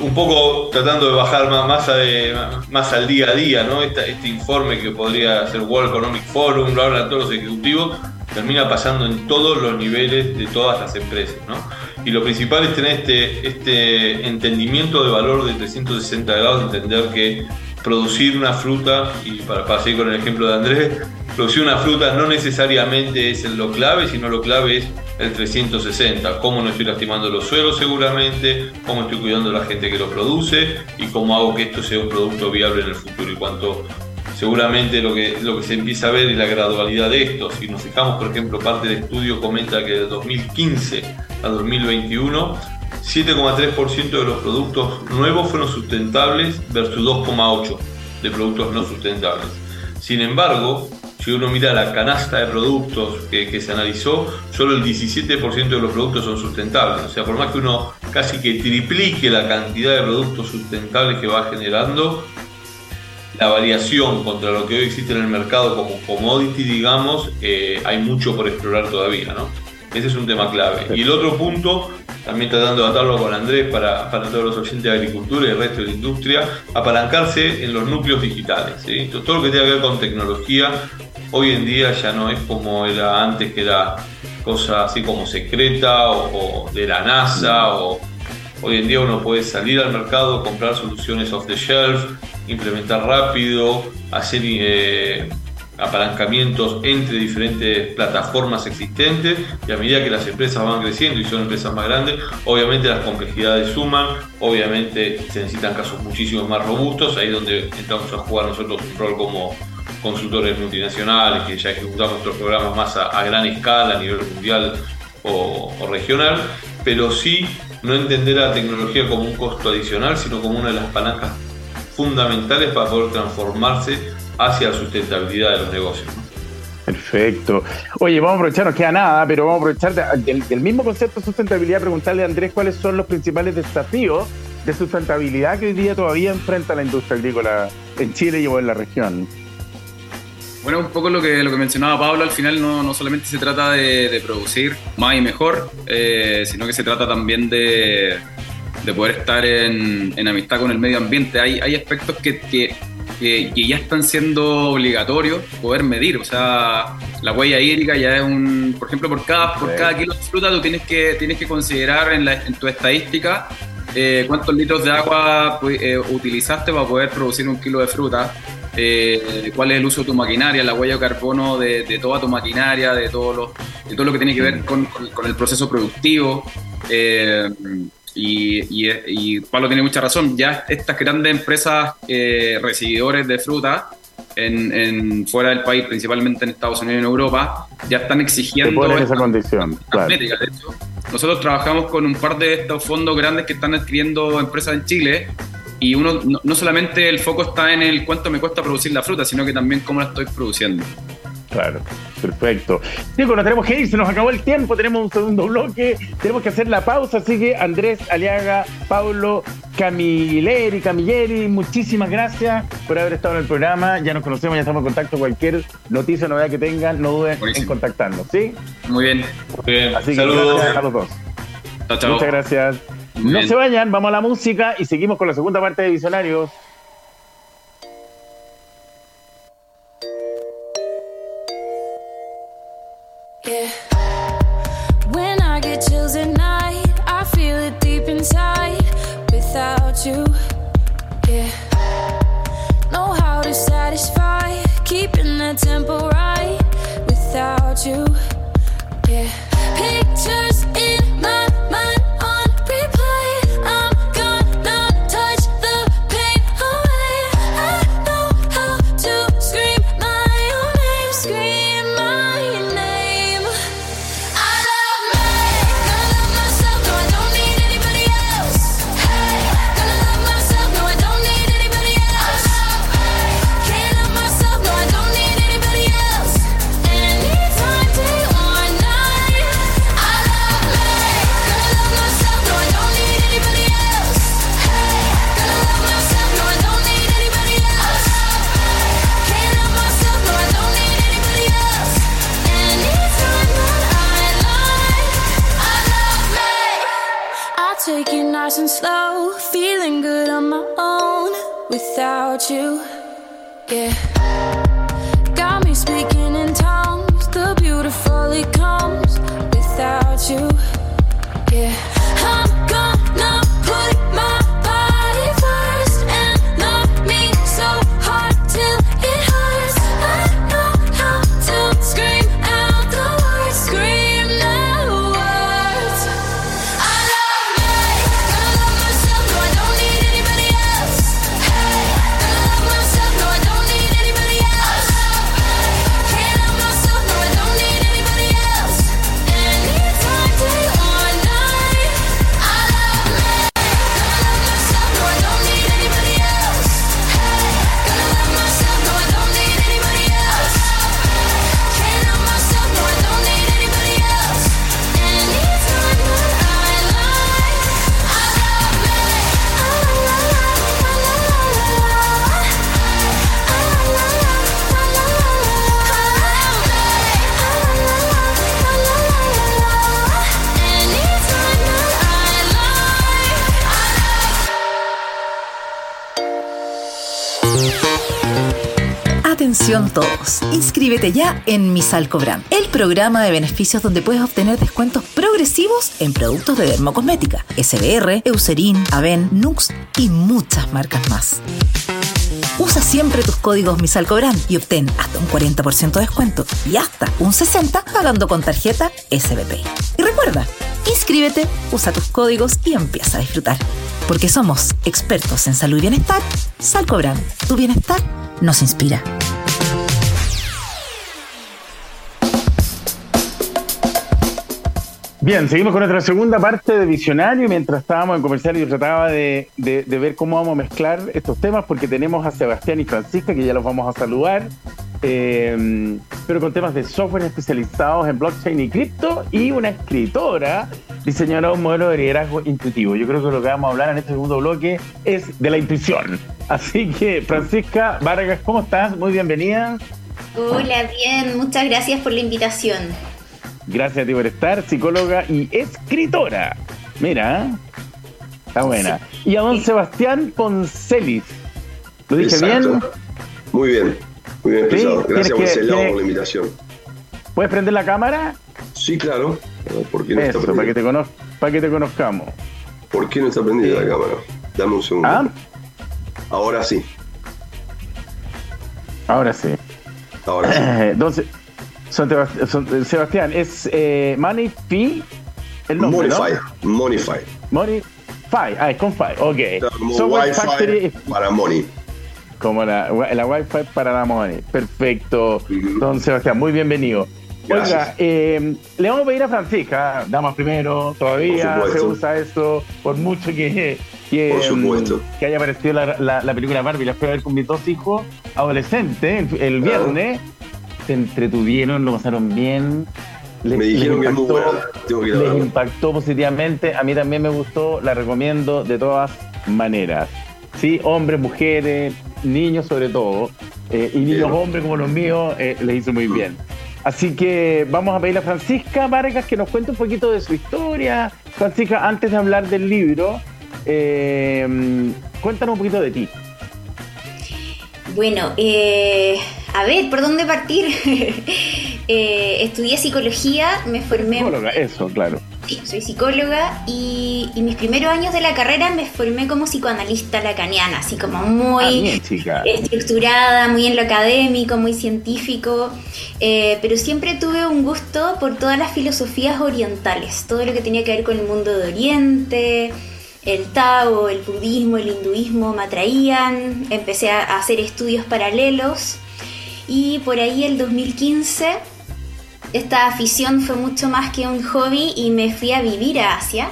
un poco tratando de bajar más al día a día, ¿no? Este informe que podría hacer World Economic Forum, lo hablan todos los ejecutivos, termina pasando en todos los niveles de todas las empresas, ¿no? Y lo principal es tener este entendimiento de valor de 360 grados, entender que producir una fruta, y para seguir con el ejemplo de Andrés, producir una fruta no necesariamente es lo clave, sino lo clave es el 360, cómo no estoy lastimando los suelos seguramente, cómo estoy cuidando a la gente que lo produce y cómo hago que esto sea un producto viable en el futuro. Y cuanto seguramente lo que se empieza a ver es la gradualidad de esto. Si nos fijamos, por ejemplo, parte del estudio comenta que de 2015 a 2021, 7,3% de los productos nuevos fueron sustentables versus 2,8% de productos no sustentables. Sin embargo, si uno mira la canasta de productos que se analizó, solo el 17% de los productos son sustentables. O sea, por más que uno casi que triplique la cantidad de productos sustentables que va generando, la variación contra lo que hoy existe en el mercado como commodity, digamos, hay mucho por explorar todavía, ¿no? Ese es un tema clave. Y el otro punto, también tratando de atarlo con Andrés para todos los oyentes de agricultura y el resto de la industria, apalancarse en los núcleos digitales, ¿sí? Todo lo que tenga que ver con tecnología, hoy en día ya no es como era antes, que era cosa así como secreta o de la NASA. Hoy en día uno puede salir al mercado, comprar soluciones off the shelf, implementar rápido, hacer apalancamientos entre diferentes plataformas existentes, y a medida que las empresas van creciendo y son empresas más grandes, obviamente las complejidades suman, obviamente se necesitan casos muchísimo más robustos. Ahí es donde entramos a jugar nosotros un rol como consultores multinacionales, que ya ejecutamos nuestros programas más a gran escala, a nivel mundial o regional, pero sí no entender a la tecnología como un costo adicional, sino como una de las palancas fundamentales para poder transformarse hacia la sustentabilidad de los negocios. Perfecto. Oye, vamos a aprovechar, nos queda nada, pero vamos a aprovechar del mismo concepto de sustentabilidad, preguntarle a Andrés cuáles son los principales desafíos de sustentabilidad que hoy día todavía enfrenta la industria agrícola en Chile y en la región. Bueno, un poco lo que mencionaba Pablo, al final no solamente se trata de producir más y mejor, sino que se trata también de poder estar en amistad con el medio ambiente. Hay aspectos que ya están siendo obligatorios poder medir, o sea, la huella hídrica ya es un, por ejemplo, por cada kilo de fruta tú tienes que considerar en tu estadística cuántos litros de agua utilizaste para poder producir un kilo de fruta, cuál es el uso de tu maquinaria, la huella de carbono de toda tu maquinaria, de todo lo que tiene que ver con el proceso productivo. Y Pablo tiene mucha razón, ya estas grandes empresas recibidores de fruta fuera del país, principalmente en Estados Unidos y en Europa, ya están exigiendo esa condición, claro. Métricas, de hecho. Nosotros trabajamos con un par de estos fondos grandes que están adquiriendo empresas en Chile y uno no solamente el foco está en el cuánto me cuesta producir la fruta, sino que también cómo la estoy produciendo. Claro, perfecto. Chicos, nos tenemos que ir, se nos acabó el tiempo, tenemos un segundo bloque, tenemos que hacer la pausa, así que Andrés Aliaga, Pablo Camilleri, muchísimas gracias por haber estado en el programa, ya nos conocemos, ya estamos en contacto, cualquier noticia o novedad que tengan, no duden en contactarnos, ¿sí? Muy bien. Así que gracias a los dos. Chao. Muchas gracias. No se vayan, vamos a la música y seguimos con la segunda parte de Visionarios. Yeah. When I get chills at night, I feel it deep inside. Without you, yeah. Know how to satisfy, keeping that tempo right. Without you, yeah. Pictures in my mind on replay. I'm gonna touch the pain away. I know how to scream my own name, scream my name. I love myself, no I don't need anybody else. Hey, gonna love myself, no I don't need anybody else. Hey, can't love myself, no I don't need anybody else. Anytime, day or night, I love me. Gonna love myself, no I don't need anybody else. Hey, gonna love myself, no I don't need anybody else. Hey, can't love myself, no I don't need anybody else. Anytime that I lie, I love me. I take it nice and slow, feeling good on my own without you, yeah. Got me speaking in tongues, the beautiful it comes without you, yeah. I'm gonna put my body first and love me so hard till it hurts. I know how to scream out the words, scream the words. I love me, gonna love myself, no I don't need anybody else. Hey, gonna love myself, no I don't need anybody else. Hey, can't love myself, no I don't need anybody else. Anytime, day or night, I love me. Gonna love myself, no I don't need anybody else. Hey, gonna love myself, no I don't need anybody else. Hey, can't love myself, no I don't need anybody else. Anytime that I lie, I love me. Anytime that I lie, I love. Atención todos, inscríbete ya en Mi Salcobrand, el programa de beneficios donde puedes obtener descuentos progresivos en productos de dermocosmética, SBR, Eucerin, Aven, Nux y muchas marcas más. Usa siempre tus códigos Mi Salcobrand y obtén hasta un 40% de descuento y hasta un 60% pagando con tarjeta SBP. Y recuerda, inscríbete, usa tus códigos y empieza a disfrutar. Porque somos expertos en salud y bienestar, Salcobrand, tu bienestar nos inspira. Bien, seguimos con nuestra segunda parte de Visionario. Mientras estábamos en comercial, yo trataba de ver cómo vamos a mezclar estos temas, porque tenemos a Sebastián y Francisca, que ya los vamos a saludar. pero con temas de software especializados en blockchain y cripto, y una escritora diseñadora de un modelo de liderazgo intuitivo. Yo creo que lo que vamos a hablar en este segundo bloque es de la intuición. Así que, Francisca Vargas, ¿cómo estás? Muy bienvenida. Hola, bien. Muchas gracias por la invitación. Gracias a ti por estar, psicóloga y escritora. Mira, está buena. Sí. Y a don Sebastián Poncelis. ¿Lo dije bien? Muy bien. Muy bien empezado. Sí, gracias, Marcelo, por la invitación. ¿Puedes prender la cámara? Sí, claro. ¿Por qué no está prendida? Para que te conozcamos. ¿Por qué no está prendida la cámara? Dame un segundo. ¿Ah? Ahora sí. Ahora sí. Ahora sí. Entonces, Sebastián, es MoneyFi el nombre, ¿no? MoneyFi. Ah, es con Fi. Ok. Como Wi-Fi para Money. Como la Wi-Fi para la money. Perfecto. Don Sebastián, muy bienvenido. Gracias. Oiga, le vamos a pedir a Francisca, damas primero, todavía se usa eso, por mucho que haya aparecido la película Barbie. La fui a ver con mis dos hijos adolescentes el viernes. Se entretuvieron, lo pasaron bien. Me dijeron que es muy buena. Les impactó positivamente. A mí también me gustó, la recomiendo de todas maneras. Sí, hombres, mujeres, niños sobre todo, y niños hombres como los míos, les hizo muy bien. Así que vamos a pedirle a Francisca Vargas que nos cuente un poquito de su historia. Francisca, antes de hablar del libro, cuéntanos un poquito de ti. Bueno, a ver, ¿por dónde partir? Estudié psicología, me formé... Psicóloga, eso, claro. Sí, soy psicóloga y mis primeros años de la carrera me formé como psicoanalista lacaniana, así como muy estructurada, muy en lo académico, muy científico, pero siempre tuve un gusto por todas las filosofías orientales, todo lo que tenía que ver con el mundo de Oriente, el Tao, el budismo, el hinduismo me atraían, empecé a hacer estudios paralelos y por ahí el 2015... Esta afición fue mucho más que un hobby y me fui a vivir a Asia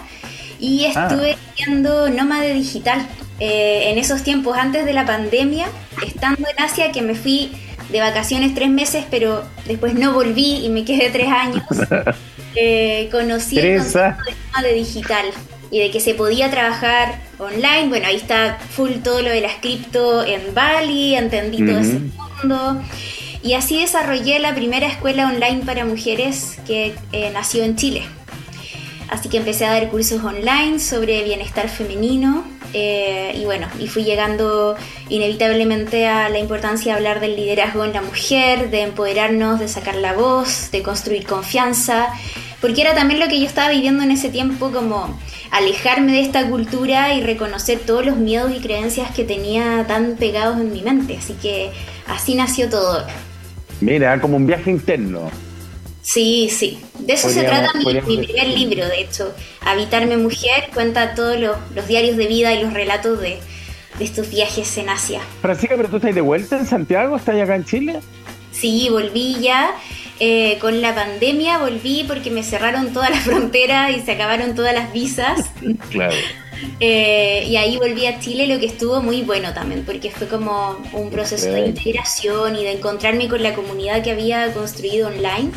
y estuve siendo nómade digital en esos tiempos antes de la pandemia, estando en Asia, que me fui de vacaciones 3 meses, pero después no volví y me quedé 3 años. Conocí el concepto de nómade digital y de que se podía trabajar online. Bueno, ahí está full todo lo de las cripto en Bali, entendí todo ese mundo. Y así desarrollé la primera escuela online para mujeres que nació en Chile. Así que empecé a dar cursos online sobre bienestar femenino y bueno, y fui llegando inevitablemente a la importancia de hablar del liderazgo en la mujer, de empoderarnos, de sacar la voz, de construir confianza, porque era también lo que yo estaba viviendo en ese tiempo, como alejarme de esta cultura y reconocer todos los miedos y creencias que tenía tan pegados en mi mente. Así que así nació todo. Mira, como un viaje interno. Sí, sí. De eso se trata mi primer libro, de hecho. Habitarme Mujer cuenta todos los diarios de vida y los relatos de estos viajes en Asia. Francisca, ¿pero tú estás de vuelta en Santiago? ¿Estás acá en Chile? Sí, volví ya. Con la pandemia volví porque me cerraron toda la frontera y se acabaron todas las visas. Claro. Y ahí volví a Chile, lo que estuvo muy bueno también, porque fue como un proceso de integración y de encontrarme con la comunidad que había construido online.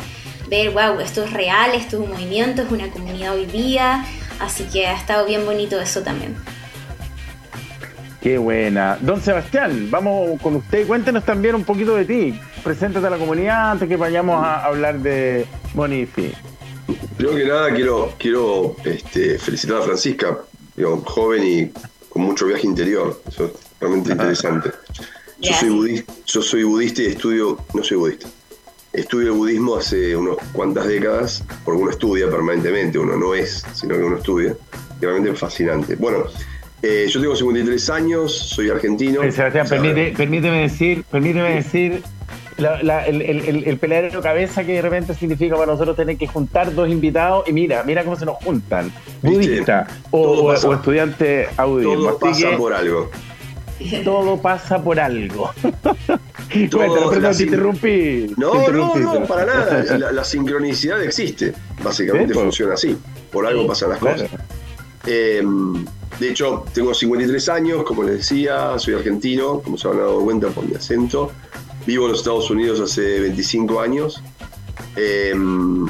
Ver, wow, esto es real, esto es un movimiento, es una comunidad hoy día. Así que ha estado bien bonito eso también. Qué buena. Don Sebastián, vamos con usted. Cuéntenos también un poquito de ti. Preséntate a la comunidad antes que vayamos a hablar de MoneyFi. Primero que nada, quiero felicitar a Francisca, joven y con mucho viaje interior. Eso es realmente interesante. Yo soy budista y estudio el budismo hace unas cuantas décadas, porque uno estudia permanentemente, uno no es, sino que uno estudia. Y realmente es fascinante. Bueno, yo tengo 53 años, soy argentino. Sebastián, permíteme decir el peladero cabeza que de repente significa para nosotros tener que juntar 2 invitados y mira cómo se nos juntan. Budista o estudiante audio. Todo pasa por algo. Todo pasa por algo. Te interrumpí. No, para nada. La sincronicidad existe. Básicamente funciona así. Por algo pasan las cosas. De hecho, tengo 53 años, como les decía, soy argentino, como se han dado cuenta por mi acento. Vivo en los Estados Unidos hace 25 años.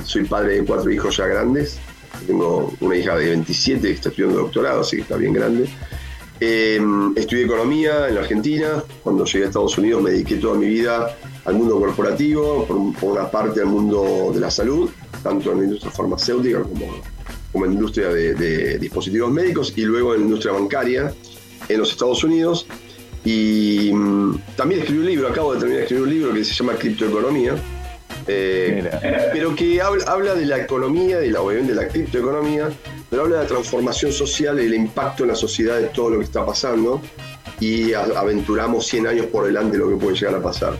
Soy padre de 4 hijos ya grandes. Tengo una hija de 27 que está estudiando doctorado, así que está bien grande. Estudié economía en la Argentina. Cuando llegué a Estados Unidos me dediqué toda mi vida al mundo corporativo, por una parte al mundo de la salud, tanto en la industria farmacéutica como en la industria de dispositivos médicos, y luego en la industria bancaria en los Estados Unidos. Y también escribí un libro, acabo de terminar de escribir un libro que se llama Criptoeconomía, pero que habla de la economía, obviamente de la criptoeconomía, pero habla de la transformación social, el impacto en la sociedad de todo lo que está pasando, y aventuramos 100 años por delante lo que puede llegar a pasar.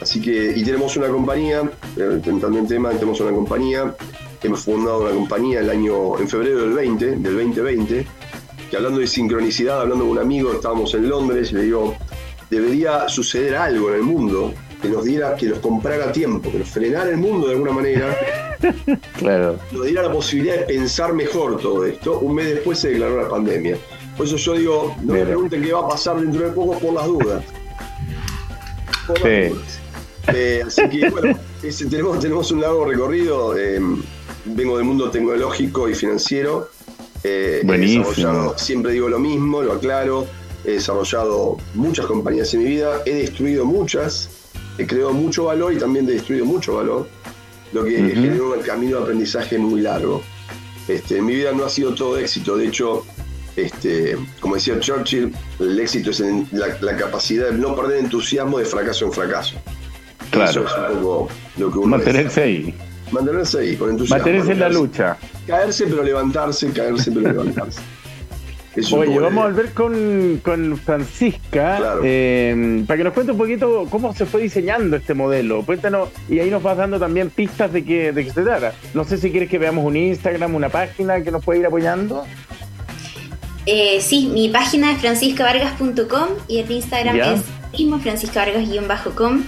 Así que, y tenemos una compañía, entrando en tema, tenemos una compañía, hemos fundado una compañía en febrero del 2020, que hablando de sincronicidad, hablando con un amigo, estábamos en Londres, y le digo, debería suceder algo en el mundo que nos comprara tiempo, que nos frenara el mundo de alguna manera, claro, nos diera la posibilidad de pensar mejor todo esto. Un mes después se declaró la pandemia. Por eso yo digo, no me pregunten qué va a pasar dentro de poco por las dudas. Así que bueno, tenemos un largo recorrido. Vengo del mundo tecnológico y financiero. Buenísimo. Siempre digo lo mismo, lo aclaro. He desarrollado muchas compañías en mi vida, he destruido muchas, he creado mucho valor y también he destruido mucho valor, lo que generó un camino de aprendizaje muy largo. Mi vida no ha sido todo éxito, de hecho, como decía Churchill, el éxito es la capacidad de no perder entusiasmo de fracaso en fracaso. Claro. Eso es un poco lo que uno mantenerse ahí, con entusiasmo. Mantenerse en la lucha. Caerse pero levantarse, Oye, vamos a volver con Francisca, claro, para que nos cuente un poquito cómo se fue diseñando este modelo. Cuéntanos, y ahí nos vas dando también pistas de qué se trata. No sé si quieres que veamos un Instagram, una página que nos pueda ir apoyando. Sí, mi página es franciscavargas.com y el Instagram es mismo franciscavargas-com.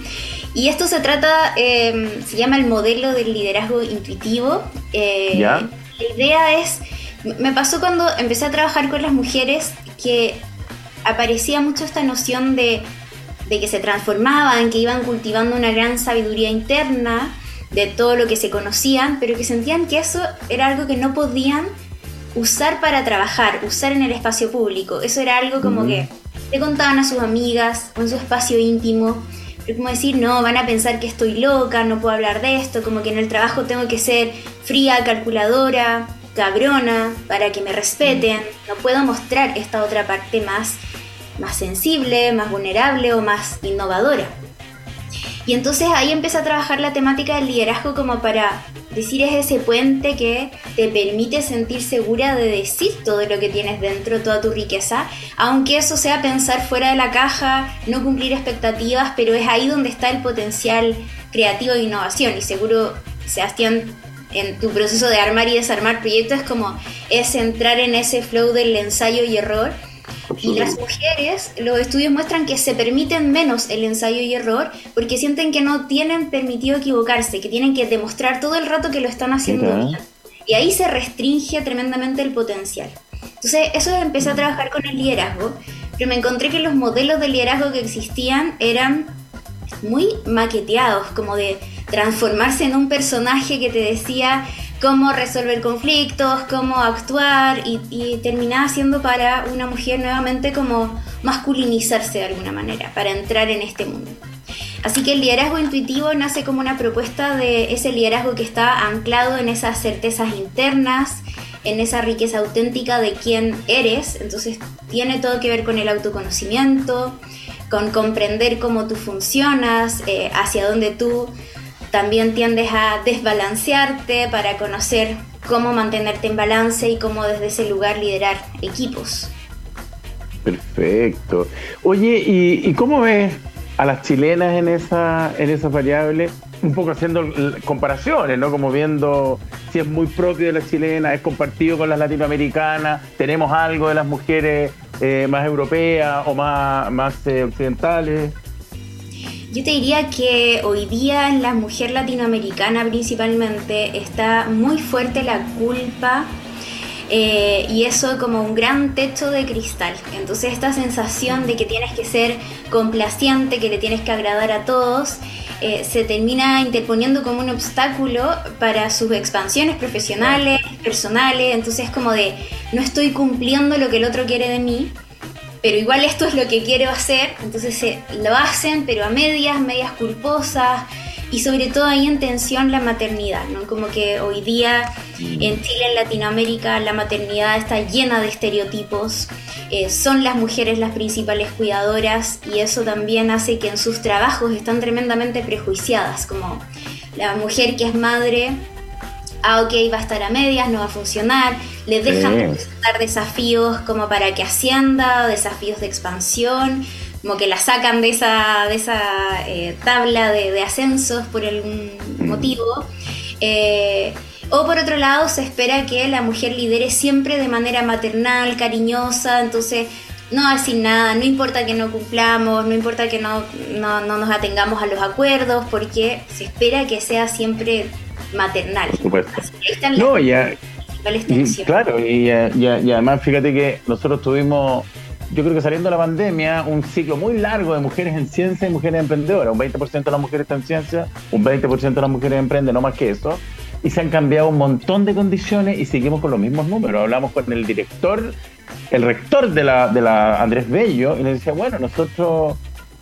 Y esto se trata, se llama el modelo del liderazgo intuitivo. La idea es... Me pasó cuando empecé a trabajar con las mujeres que aparecía mucho esta noción de que se transformaban, que iban cultivando una gran sabiduría interna de todo lo que se conocían, pero que sentían que eso era algo que no podían usar para trabajar, usar en el espacio público. Eso era algo como que le contaban a sus amigas o en su espacio íntimo, pero como decir, no, van a pensar que estoy loca, no puedo hablar de esto, como que en el trabajo tengo que ser fría, calculadora, cabrona, para que me respeten, no puedo mostrar esta otra parte más sensible, más vulnerable o más innovadora. Y entonces ahí empecé a trabajar la temática del liderazgo como para decir, es ese puente que te permite sentir segura de decir todo lo que tienes dentro, toda tu riqueza, aunque eso sea pensar fuera de la caja, no cumplir expectativas, pero es ahí donde está el potencial creativo de innovación. Y seguro, Sebastián, en tu proceso de armar y desarmar proyectos es entrar en ese flow del ensayo y error. Y las mujeres, los estudios muestran que se permiten menos el ensayo y error porque sienten que no tienen permitido equivocarse, que tienen que demostrar todo el rato que lo están haciendo bien. Y ahí se restringe tremendamente el potencial. Entonces eso empecé a trabajar con el liderazgo, pero me encontré que los modelos de liderazgo que existían eran muy maqueteados, como de transformarse en un personaje que te decía cómo resolver conflictos, cómo actuar, y terminaba siendo para una mujer nuevamente como masculinizarse de alguna manera, para entrar en este mundo. Así que el liderazgo intuitivo nace como una propuesta de ese liderazgo que está anclado en esas certezas internas, en esa riqueza auténtica de quién eres. Entonces tiene todo que ver con el autoconocimiento, con comprender cómo tú funcionas, hacia dónde tú también tiendes a desbalancearte, para conocer cómo mantenerte en balance y cómo desde ese lugar liderar equipos. Perfecto. Oye, ¿y cómo ves a las chilenas en esa variable? Un poco haciendo comparaciones, ¿no? Como viendo si es muy propio de las chilenas, es compartido con las latinoamericanas, tenemos algo de las mujeres más europeas o más occidentales. Yo te diría que hoy día en la mujer latinoamericana principalmente está muy fuerte la culpa y eso como un gran techo de cristal. Entonces esta sensación de que tienes que ser complaciente, que le tienes que agradar a todos, se termina interponiendo como un obstáculo para sus expansiones profesionales, personales. Entonces como de, no estoy cumpliendo lo que el otro quiere de mí, pero igual esto es lo que quiero hacer. Entonces lo hacen, pero a medias culposas, y sobre todo ahí en tensión la maternidad, ¿no? Como que hoy día en Chile, en Latinoamérica, la maternidad está llena de estereotipos. Son las mujeres las principales cuidadoras, y eso también hace que en sus trabajos están tremendamente prejuiciadas, como la mujer que es madre, va a estar a medias, no va a funcionar. Les dejan presentar desafíos como para que ascienda, desafíos de expansión, como que la sacan de esa tabla de ascensos por algún motivo. O por otro lado, se espera que la mujer lidere siempre de manera maternal, cariñosa, entonces no va a decir nada, no importa que no cumplamos, no importa que no nos atengamos a los acuerdos, porque se espera que sea siempre maternal. Por supuesto. Así que ahí están las tensiones. Claro, y además fíjate que nosotros tuvimos... Yo creo que saliendo de la pandemia, un ciclo muy largo de mujeres en ciencia y mujeres emprendedoras. Un 20% de las mujeres están en ciencia, un 20% de las mujeres emprenden, no más que eso. Y se han cambiado un montón de condiciones y seguimos con los mismos números. Hablamos con el director, el rector de la Andrés Bello, y le decía, bueno, nosotros,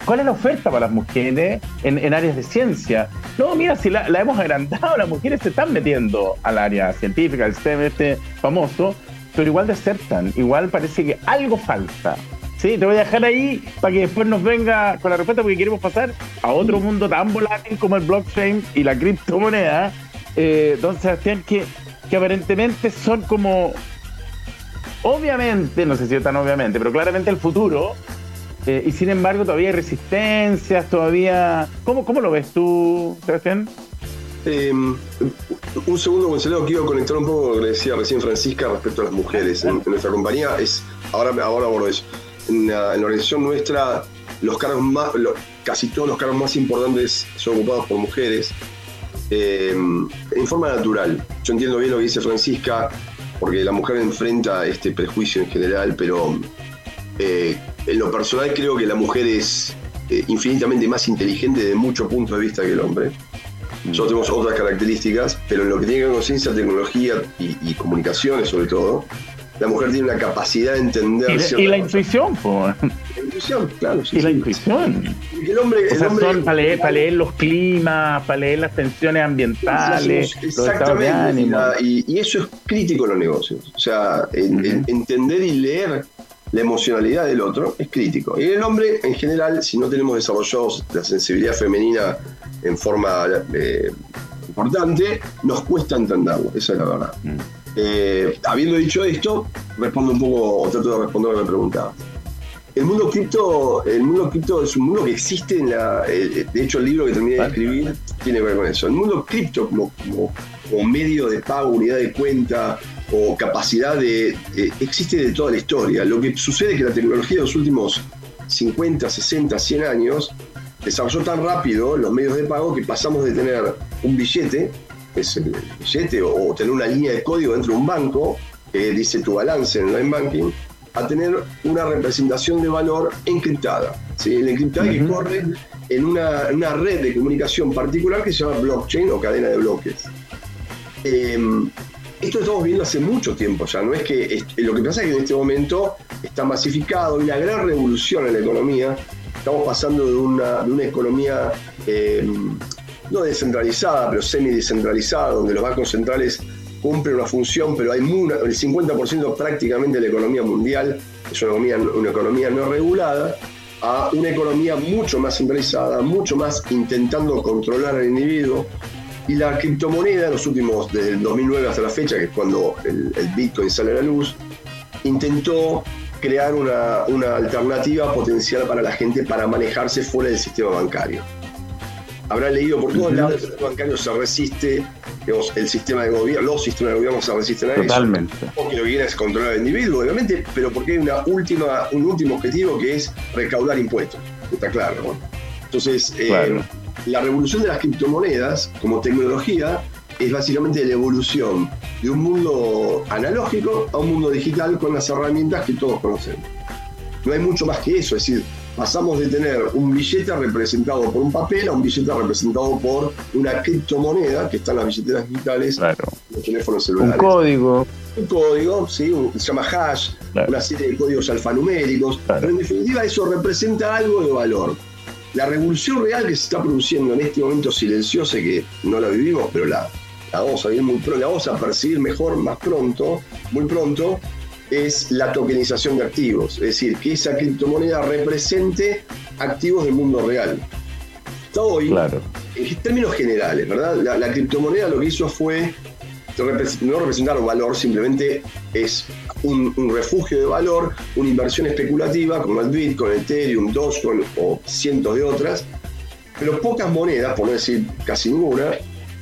¿cuál es la oferta para las mujeres en áreas de ciencia? No, mira, si la hemos agrandado, las mujeres se están metiendo al área científica, al STEM este famoso, pero igual desertan, igual parece que algo falta. Sí, te voy a dejar ahí para que después nos venga con la respuesta, porque queremos pasar a otro mundo tan volátil como el blockchain y la criptomoneda, don Sebastián, que aparentemente son como, obviamente, no sé si tan obviamente, pero claramente el futuro, y sin embargo todavía hay resistencias, todavía... ¿Cómo lo ves tú, Sebastián? Un segundo, Gonzalo, quiero conectar un poco lo que decía recién Francisca respecto a las mujeres. En nuestra compañía es, ahora abordo eso. En la organización nuestra, los cargos casi todos los cargos más importantes son ocupados por mujeres, en forma natural. Yo entiendo bien lo que dice Francisca, porque la mujer enfrenta este prejuicio en general, pero en lo personal creo que la mujer es infinitamente más inteligente desde muchos puntos de vista que el hombre. Nosotros tenemos otras características, pero en lo que tiene que ver con ciencia, tecnología y comunicaciones, sobre todo, la mujer tiene una capacidad de entender... Y la intuición, por... La intuición, claro. Sí, la intuición. El hombre son para leer los climas, para leer las tensiones ambientales, los estados de ánimo. Y eso es crítico en los negocios. O sea, entender y leer la emocionalidad del otro es crítico. Y el hombre, en general, si no tenemos desarrollados la sensibilidad femenina en forma importante, nos cuesta entenderlo, esa es la verdad. Habiendo dicho esto, respondo un poco, o trato de responder a lo que me preguntaba. El mundo cripto es un mundo que existe en de hecho el libro que terminé de escribir tiene que ver con eso. El mundo cripto como medio de pago, unidad de cuenta o capacidad existe de toda la historia. Lo que sucede es que la tecnología de los últimos 50, 60, 100 años desarrolló tan rápido los medios de pago que pasamos de tener un billete, o tener una línea de código dentro de un banco que dice tu balance en online banking, a tener una representación de valor encriptada. ¿Sí? La encriptada que corre en una red de comunicación particular que se llama blockchain o cadena de bloques. Esto estamos viendo hace mucho tiempo ya, no es que lo que pasa es que en este momento está masificado, y una gran revolución en la economía. Estamos pasando de una economía no descentralizada, pero semi-descentralizada, donde los bancos centrales cumplen una función, pero hay el 50% prácticamente de la economía mundial, es una economía no regulada, a una economía mucho más centralizada, mucho más intentando controlar al individuo. Y la criptomoneda, desde el 2009 hasta la fecha, que es cuando el Bitcoin sale a la luz, intentó crear una alternativa potencial para la gente para manejarse fuera del sistema bancario. Habrán leído por todos lados, el sistema bancario se resiste, digamos, los sistemas de gobierno se resisten a totalmente. Eso. Totalmente. Porque lo que quieren es controlar al individuo, obviamente, pero porque hay un último objetivo que es recaudar impuestos. Está claro, ¿no? Entonces, claro. La revolución de las criptomonedas como tecnología es básicamente la evolución de un mundo analógico a un mundo digital con las herramientas que todos conocemos. No hay mucho más que eso, es decir, pasamos de tener un billete representado por un papel a un billete representado por una criptomoneda que está en las billeteras digitales, claro, los teléfonos celulares. Un código, sí, se llama hash, claro, una serie de códigos alfanuméricos, claro, pero en definitiva eso representa algo de valor. La revolución real que se está produciendo en este momento silencioso, que no la vivimos, pero la vamos a vivir muy pronto, la vamos a percibir mejor, más pronto, muy pronto, es la tokenización de activos, es decir, que esa criptomoneda represente activos del mundo real. Hasta hoy, claro, en términos generales, ¿verdad? La criptomoneda lo que hizo fue no representar un valor, simplemente es un refugio de valor, una inversión especulativa como el Bitcoin, Ethereum, Dogecoin o cientos de otras, pero pocas monedas, por no decir casi ninguna,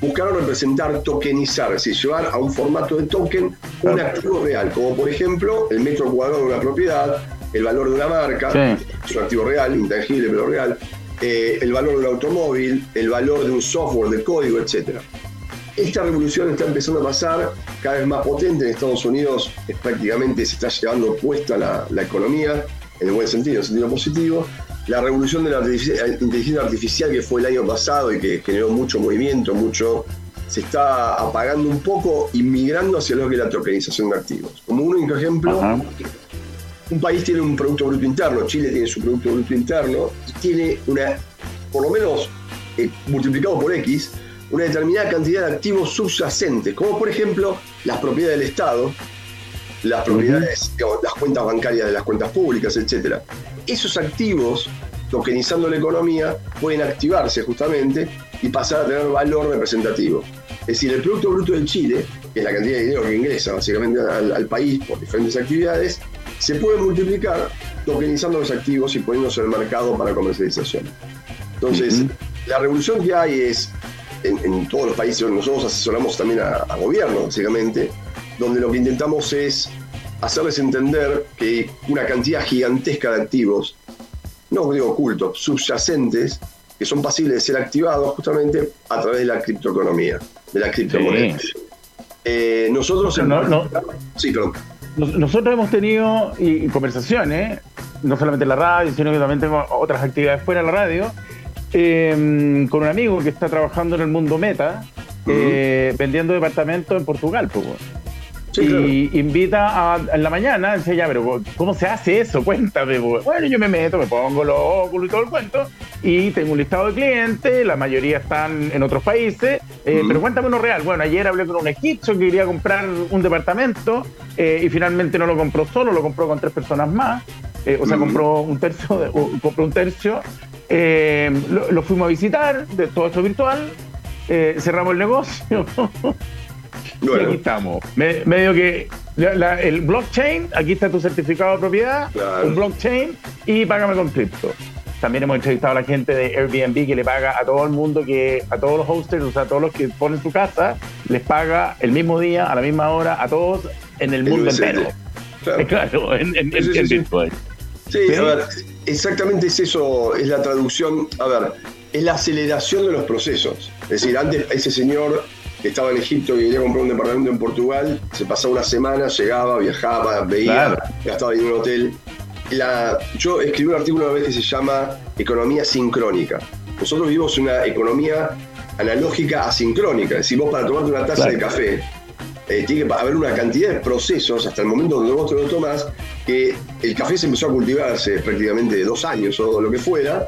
buscaron representar, tokenizar, es decir, llevar a un formato de token un activo real, como por ejemplo el metro cuadrado de una propiedad, el valor de una marca, sí, es un activo real, intangible pero real, el valor de un automóvil, el valor de un software, de código, etc. Esta revolución está empezando a pasar, cada vez más potente en Estados Unidos, prácticamente se está llevando puesta la economía, en el buen sentido, en el sentido positivo. La revolución de la inteligencia artificial que fue el año pasado y que generó mucho movimiento, se está apagando un poco y migrando hacia lo que es la tokenización de activos. Como un único ejemplo, un país tiene un Producto Bruto Interno, Chile tiene su Producto Bruto Interno, y tiene por lo menos multiplicado por X, una determinada cantidad de activos subyacentes, como por ejemplo las propiedades del Estado, las propiedades, digamos, las cuentas bancarias de las cuentas públicas, etc. Esos activos, tokenizando la economía, pueden activarse justamente y pasar a tener valor representativo. Es decir, el Producto Bruto del Chile, que es la cantidad de dinero que ingresa básicamente al país por diferentes actividades, se puede multiplicar tokenizando los activos y poniéndose en el mercado para comercialización. Entonces, la revolución que hay es en todos los países, nosotros asesoramos también a gobiernos, básicamente, donde lo que intentamos es hacerles entender que una cantidad gigantesca de activos, no digo ocultos, subyacentes, que son pasibles de ser activados justamente a través de la criptoeconomía, de la criptomoneda. Sí. Nosotros... Sí, perdón. Nosotros hemos tenido conversaciones, no solamente en la radio, sino que también tengo otras actividades fuera de la radio, con un amigo que está trabajando en el mundo meta, vendiendo departamentos en Portugal, pues. Sí, y claro, invita en la mañana, dice, ya, pero ¿cómo se hace eso? Cuéntame, pues. Bueno, yo me meto, me pongo los óculos y todo el cuento, y tengo un listado de clientes, la mayoría están en otros países, pero cuéntame uno real. Bueno, ayer hablé con un egipcio que quería comprar un departamento, y finalmente no lo compró solo, lo compró con 3 personas más, o sea, compró un tercio, lo fuimos a visitar, de todo esto virtual, cerramos el negocio. Bueno. Y aquí estamos. Medio que el blockchain, aquí está tu certificado de propiedad, claro, un blockchain, y págame con cripto. También hemos entrevistado a la gente de Airbnb, que le paga a todo el mundo, a todos los hostels, o sea, a todos los que ponen su casa, les paga el mismo día, a la misma hora, a todos en el mundo entero. Claro, en Bitcoin. Sí, pero, a ver, exactamente es eso, es la traducción, a ver, es la aceleración de los procesos. Es decir, antes ese señor que estaba en Egipto y quería comprar un departamento en Portugal, se pasaba una semana, llegaba, viajaba, veía, claro, gastaba en un hotel. Yo escribí un artículo una vez que se llama Economía Sincrónica. Nosotros vivimos una economía analógica asincrónica. Es decir, vos para tomarte una taza, claro, de café, tiene que haber una cantidad de procesos hasta el momento donde vos te lo tomás, que el café se empezó a cultivarse prácticamente de 2 años o lo que fuera,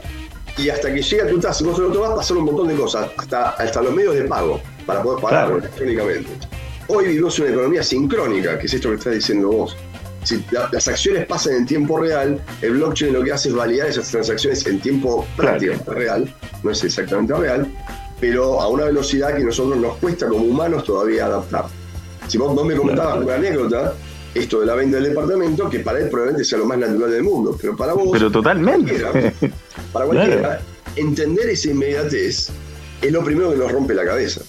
y hasta que llega tu taza y vos te lo tomás, pasaron un montón de cosas, hasta los medios de pago, para poder pagarlo, claro, electrónicamente. Hoy vivimos una economía sincrónica, que es esto que estás diciendo vos. Si las acciones pasan en tiempo real, el blockchain lo que hace es validar esas transacciones en tiempo práctico, claro, real, no es exactamente real, pero a una velocidad que a nosotros nos cuesta como humanos todavía adaptar. Si vos me comentabas, claro, una anécdota, esto de la venta del departamento, que para él probablemente sea lo más natural del mundo, pero para vos... Pero totalmente. Para cualquiera, claro, entender esa inmediatez es lo primero que nos rompe la cabeza.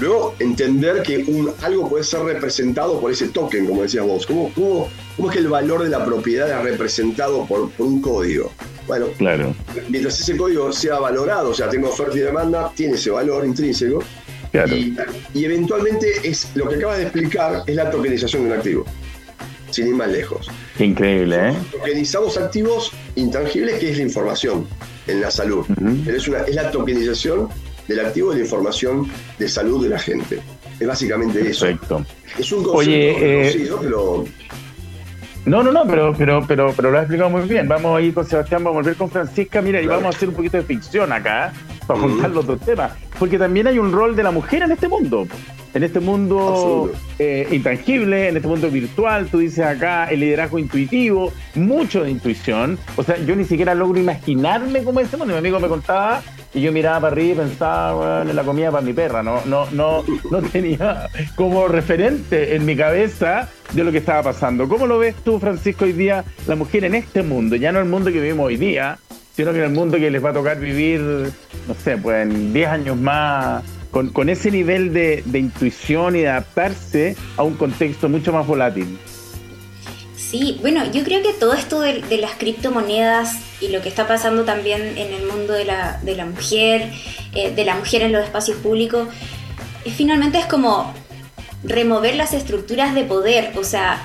Luego, entender que algo puede ser representado por ese token, como decías vos. ¿Cómo es que el valor de la propiedad es representado por un código? Bueno, claro, mientras ese código sea valorado, o sea, tenga oferta y demanda, tiene ese valor intrínseco. Claro. Y eventualmente es lo que acabas de explicar, es la tokenización de un activo, sin ir más lejos. Increíble, ¿eh? Tokenizamos activos intangibles, que es la información en la salud. Uh-huh. Pero es la tokenización del activo de la información de salud de la gente. Es básicamente eso. Perfecto. Es un concepto conocido, pero... No, pero lo has explicado muy bien. Vamos a ir con Sebastián, vamos a volver con Francisca, mira, y vamos a hacer un poquito de ficción acá, para juntar los dos temas, porque también hay un rol de la mujer en este mundo intangible, en este mundo virtual. Tú dices acá el liderazgo intuitivo, mucho de intuición. O sea, yo ni siquiera logro imaginarme cómo es ese mundo. Mi amigo me contaba y yo miraba para arriba y pensaba, bueno, en la comida para mi perra. No tenía como referente en mi cabeza de lo que estaba pasando. ¿Cómo lo ves tú, Francisco, hoy día la mujer en este mundo? Ya no el mundo que vivimos hoy día, sino que en el mundo que les va a tocar vivir, no sé, pues en 10 años más, con ese nivel de intuición y de adaptarse a un contexto mucho más volátil. Sí, bueno, yo creo que todo esto de las criptomonedas y lo que está pasando también en el mundo de la mujer en los espacios públicos, finalmente es como remover las estructuras de poder. O sea,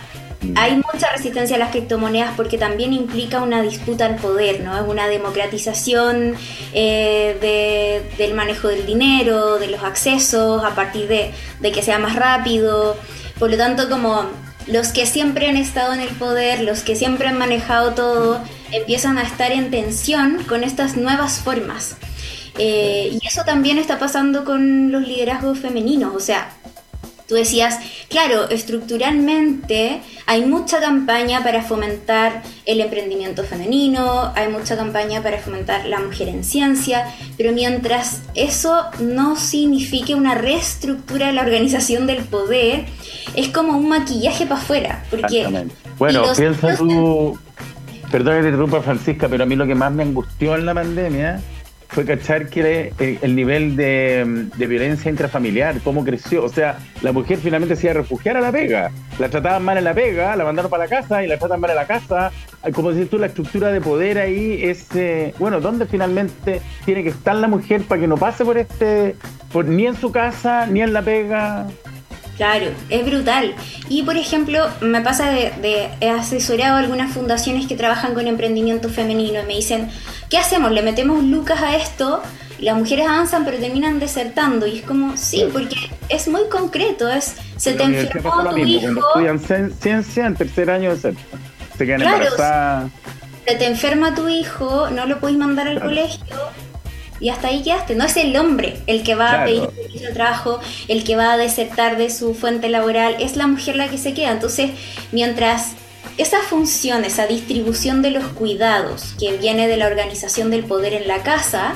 hay mucha resistencia a las criptomonedas porque también implica una disputa al poder, ¿no? Es una democratización del manejo del dinero, de los accesos, a partir de que sea más rápido. Por lo tanto, como los que siempre han estado en el poder, los que siempre han manejado todo, empiezan a estar en tensión con estas nuevas formas. Y eso también está pasando con los liderazgos femeninos. O sea, tú decías, claro, estructuralmente hay mucha campaña para fomentar el emprendimiento femenino, hay mucha campaña para fomentar la mujer en ciencia, pero mientras eso no signifique una reestructura de la organización del poder, es como un maquillaje para afuera. Porque bueno, piensa tú, perdón que te interrumpa, Francisca, pero a mí lo que más me angustió en la pandemia fue cachar que el nivel de violencia intrafamiliar, cómo creció. O sea, la mujer finalmente se iba a refugiar a la pega. La trataban mal en la pega, la mandaron para la casa y la tratan mal en la casa. Como dices tú, la estructura de poder ahí es... bueno, ¿dónde finalmente tiene que estar la mujer para que no pase por ni en su casa, ni en la pega? Claro, es brutal. Y, por ejemplo, me pasa he asesorado a algunas fundaciones que trabajan con emprendimiento femenino y me dicen, ¿qué hacemos? ¿Le metemos lucas a esto? Las mujeres avanzan pero terminan desertando. Y es como, sí, porque es muy concreto. Se te enfermó tu hijo. Cuando estudian ciencia, en tercer año desertan. Se quedan embarazadas. Se te enferma tu hijo, no lo podés mandar al colegio. Y hasta ahí quedaste. No es el hombre el que va a pedir permiso de trabajo, el que va a desertar de su fuente laboral, es la mujer la que se queda. Entonces, mientras esa función, esa distribución de los cuidados que viene de la organización del poder en la casa,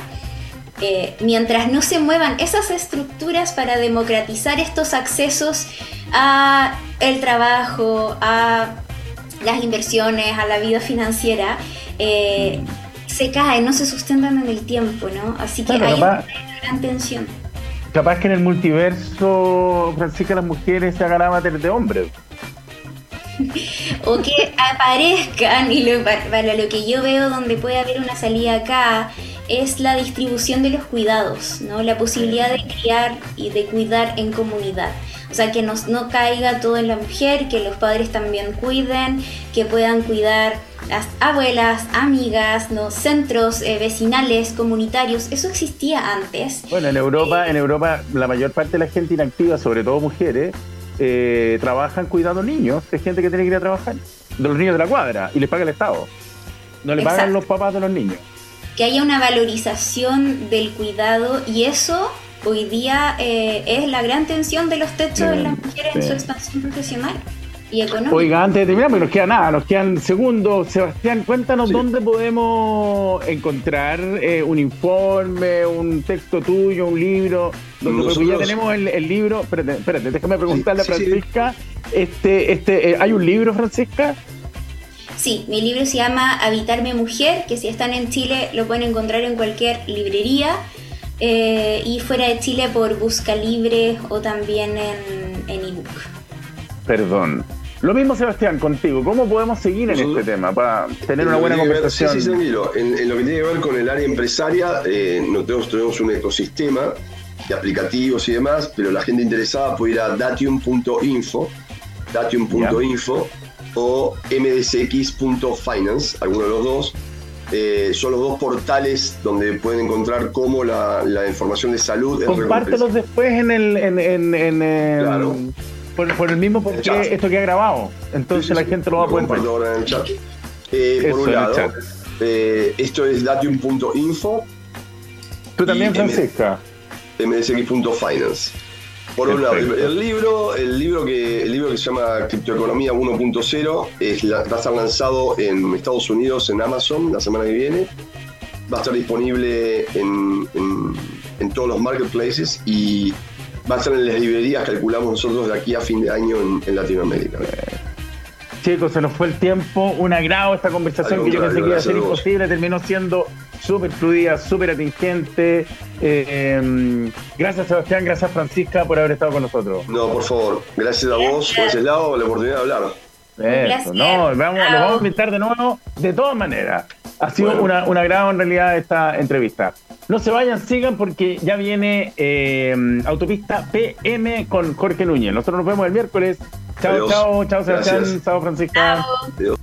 mientras no se muevan esas estructuras para democratizar estos accesos a el trabajo, a las inversiones, a la vida financiera, se caen, no se sustentan en el tiempo, ¿no? Así que hay una gran tensión. Capaz que en el multiverso, Francisca, las mujeres se hagan avatars de hombres. O que aparezcan, y para lo que yo veo donde puede haber una salida acá es la distribución de los cuidados, ¿no? La posibilidad de criar y de cuidar en comunidad. O sea, que no caiga todo en la mujer, que los padres también cuiden, que puedan cuidar las abuelas, amigas, ¿no? Centros vecinales, comunitarios. Eso existía antes. Bueno, en Europa la mayor parte de la gente inactiva, sobre todo mujeres, trabajan cuidando niños. Es gente que tiene que ir a trabajar, de los niños de la cuadra, y les paga el Estado. No le pagan los papás de los niños. Que haya una valorización del cuidado, y eso hoy día es la gran tensión de los techos de las mujeres en su expansión profesional y económica. Oiga, antes de terminar, porque nos quedan segundos. Sebastián, cuéntanos dónde podemos encontrar un informe, un texto tuyo, un libro. Porque ya tenemos el libro. Espérate, déjame preguntarle a Francisca. Sí. ¿Hay un libro, Francisca? Sí, mi libro se llama Habitarme Mujer, que si están en Chile lo pueden encontrar en cualquier librería, y fuera de Chile por Busca Libre o también en ebook. Perdón. Lo mismo, Sebastián, contigo. ¿Cómo podemos seguir en este tema para tener una buena conversación? Sí, tranquilo. En lo que tiene que ver con el área empresaria, nosotros tenemos un ecosistema de aplicativos y demás, pero la gente interesada puede ir a Latium.info, Latium.info o MDCX.finance, alguno de los dos. Son los dos portales donde pueden encontrar cómo la información de salud. Compártelos después claro. por el mismo porque esto queda grabado. Entonces sí, la gente lo va a poder ver. Ahora en el chat. Por un lado, esto es Latium.info. Tú también, Francisca. MDCX.finance. Por un lado, el libro que se llama Criptoeconomía 1.0 va a estar lanzado en Estados Unidos, en Amazon, la semana que viene. Va a estar disponible en todos los marketplaces y va a estar en las librerías, calculamos nosotros, de aquí a fin de año en Latinoamérica. Chicos, se nos fue el tiempo. Un agrado esta conversación que yo pensé que iba a ser imposible. Terminó siendo súper fluida, súper atingente. Gracias, Sebastián. Gracias, Francisca, por haber estado con nosotros. No, por favor. Gracias a vos, gracias, Lau, la oportunidad de hablar. Eso, no, los vamos a invitar de nuevo, de todas maneras. Ha sido un agrado, en realidad, esta entrevista. No se vayan, sigan, porque ya viene Autopista PM con Jorge Núñez. Nosotros nos vemos el miércoles. Chao, chao, chao, Sebastián, chao, Francisca. Chao.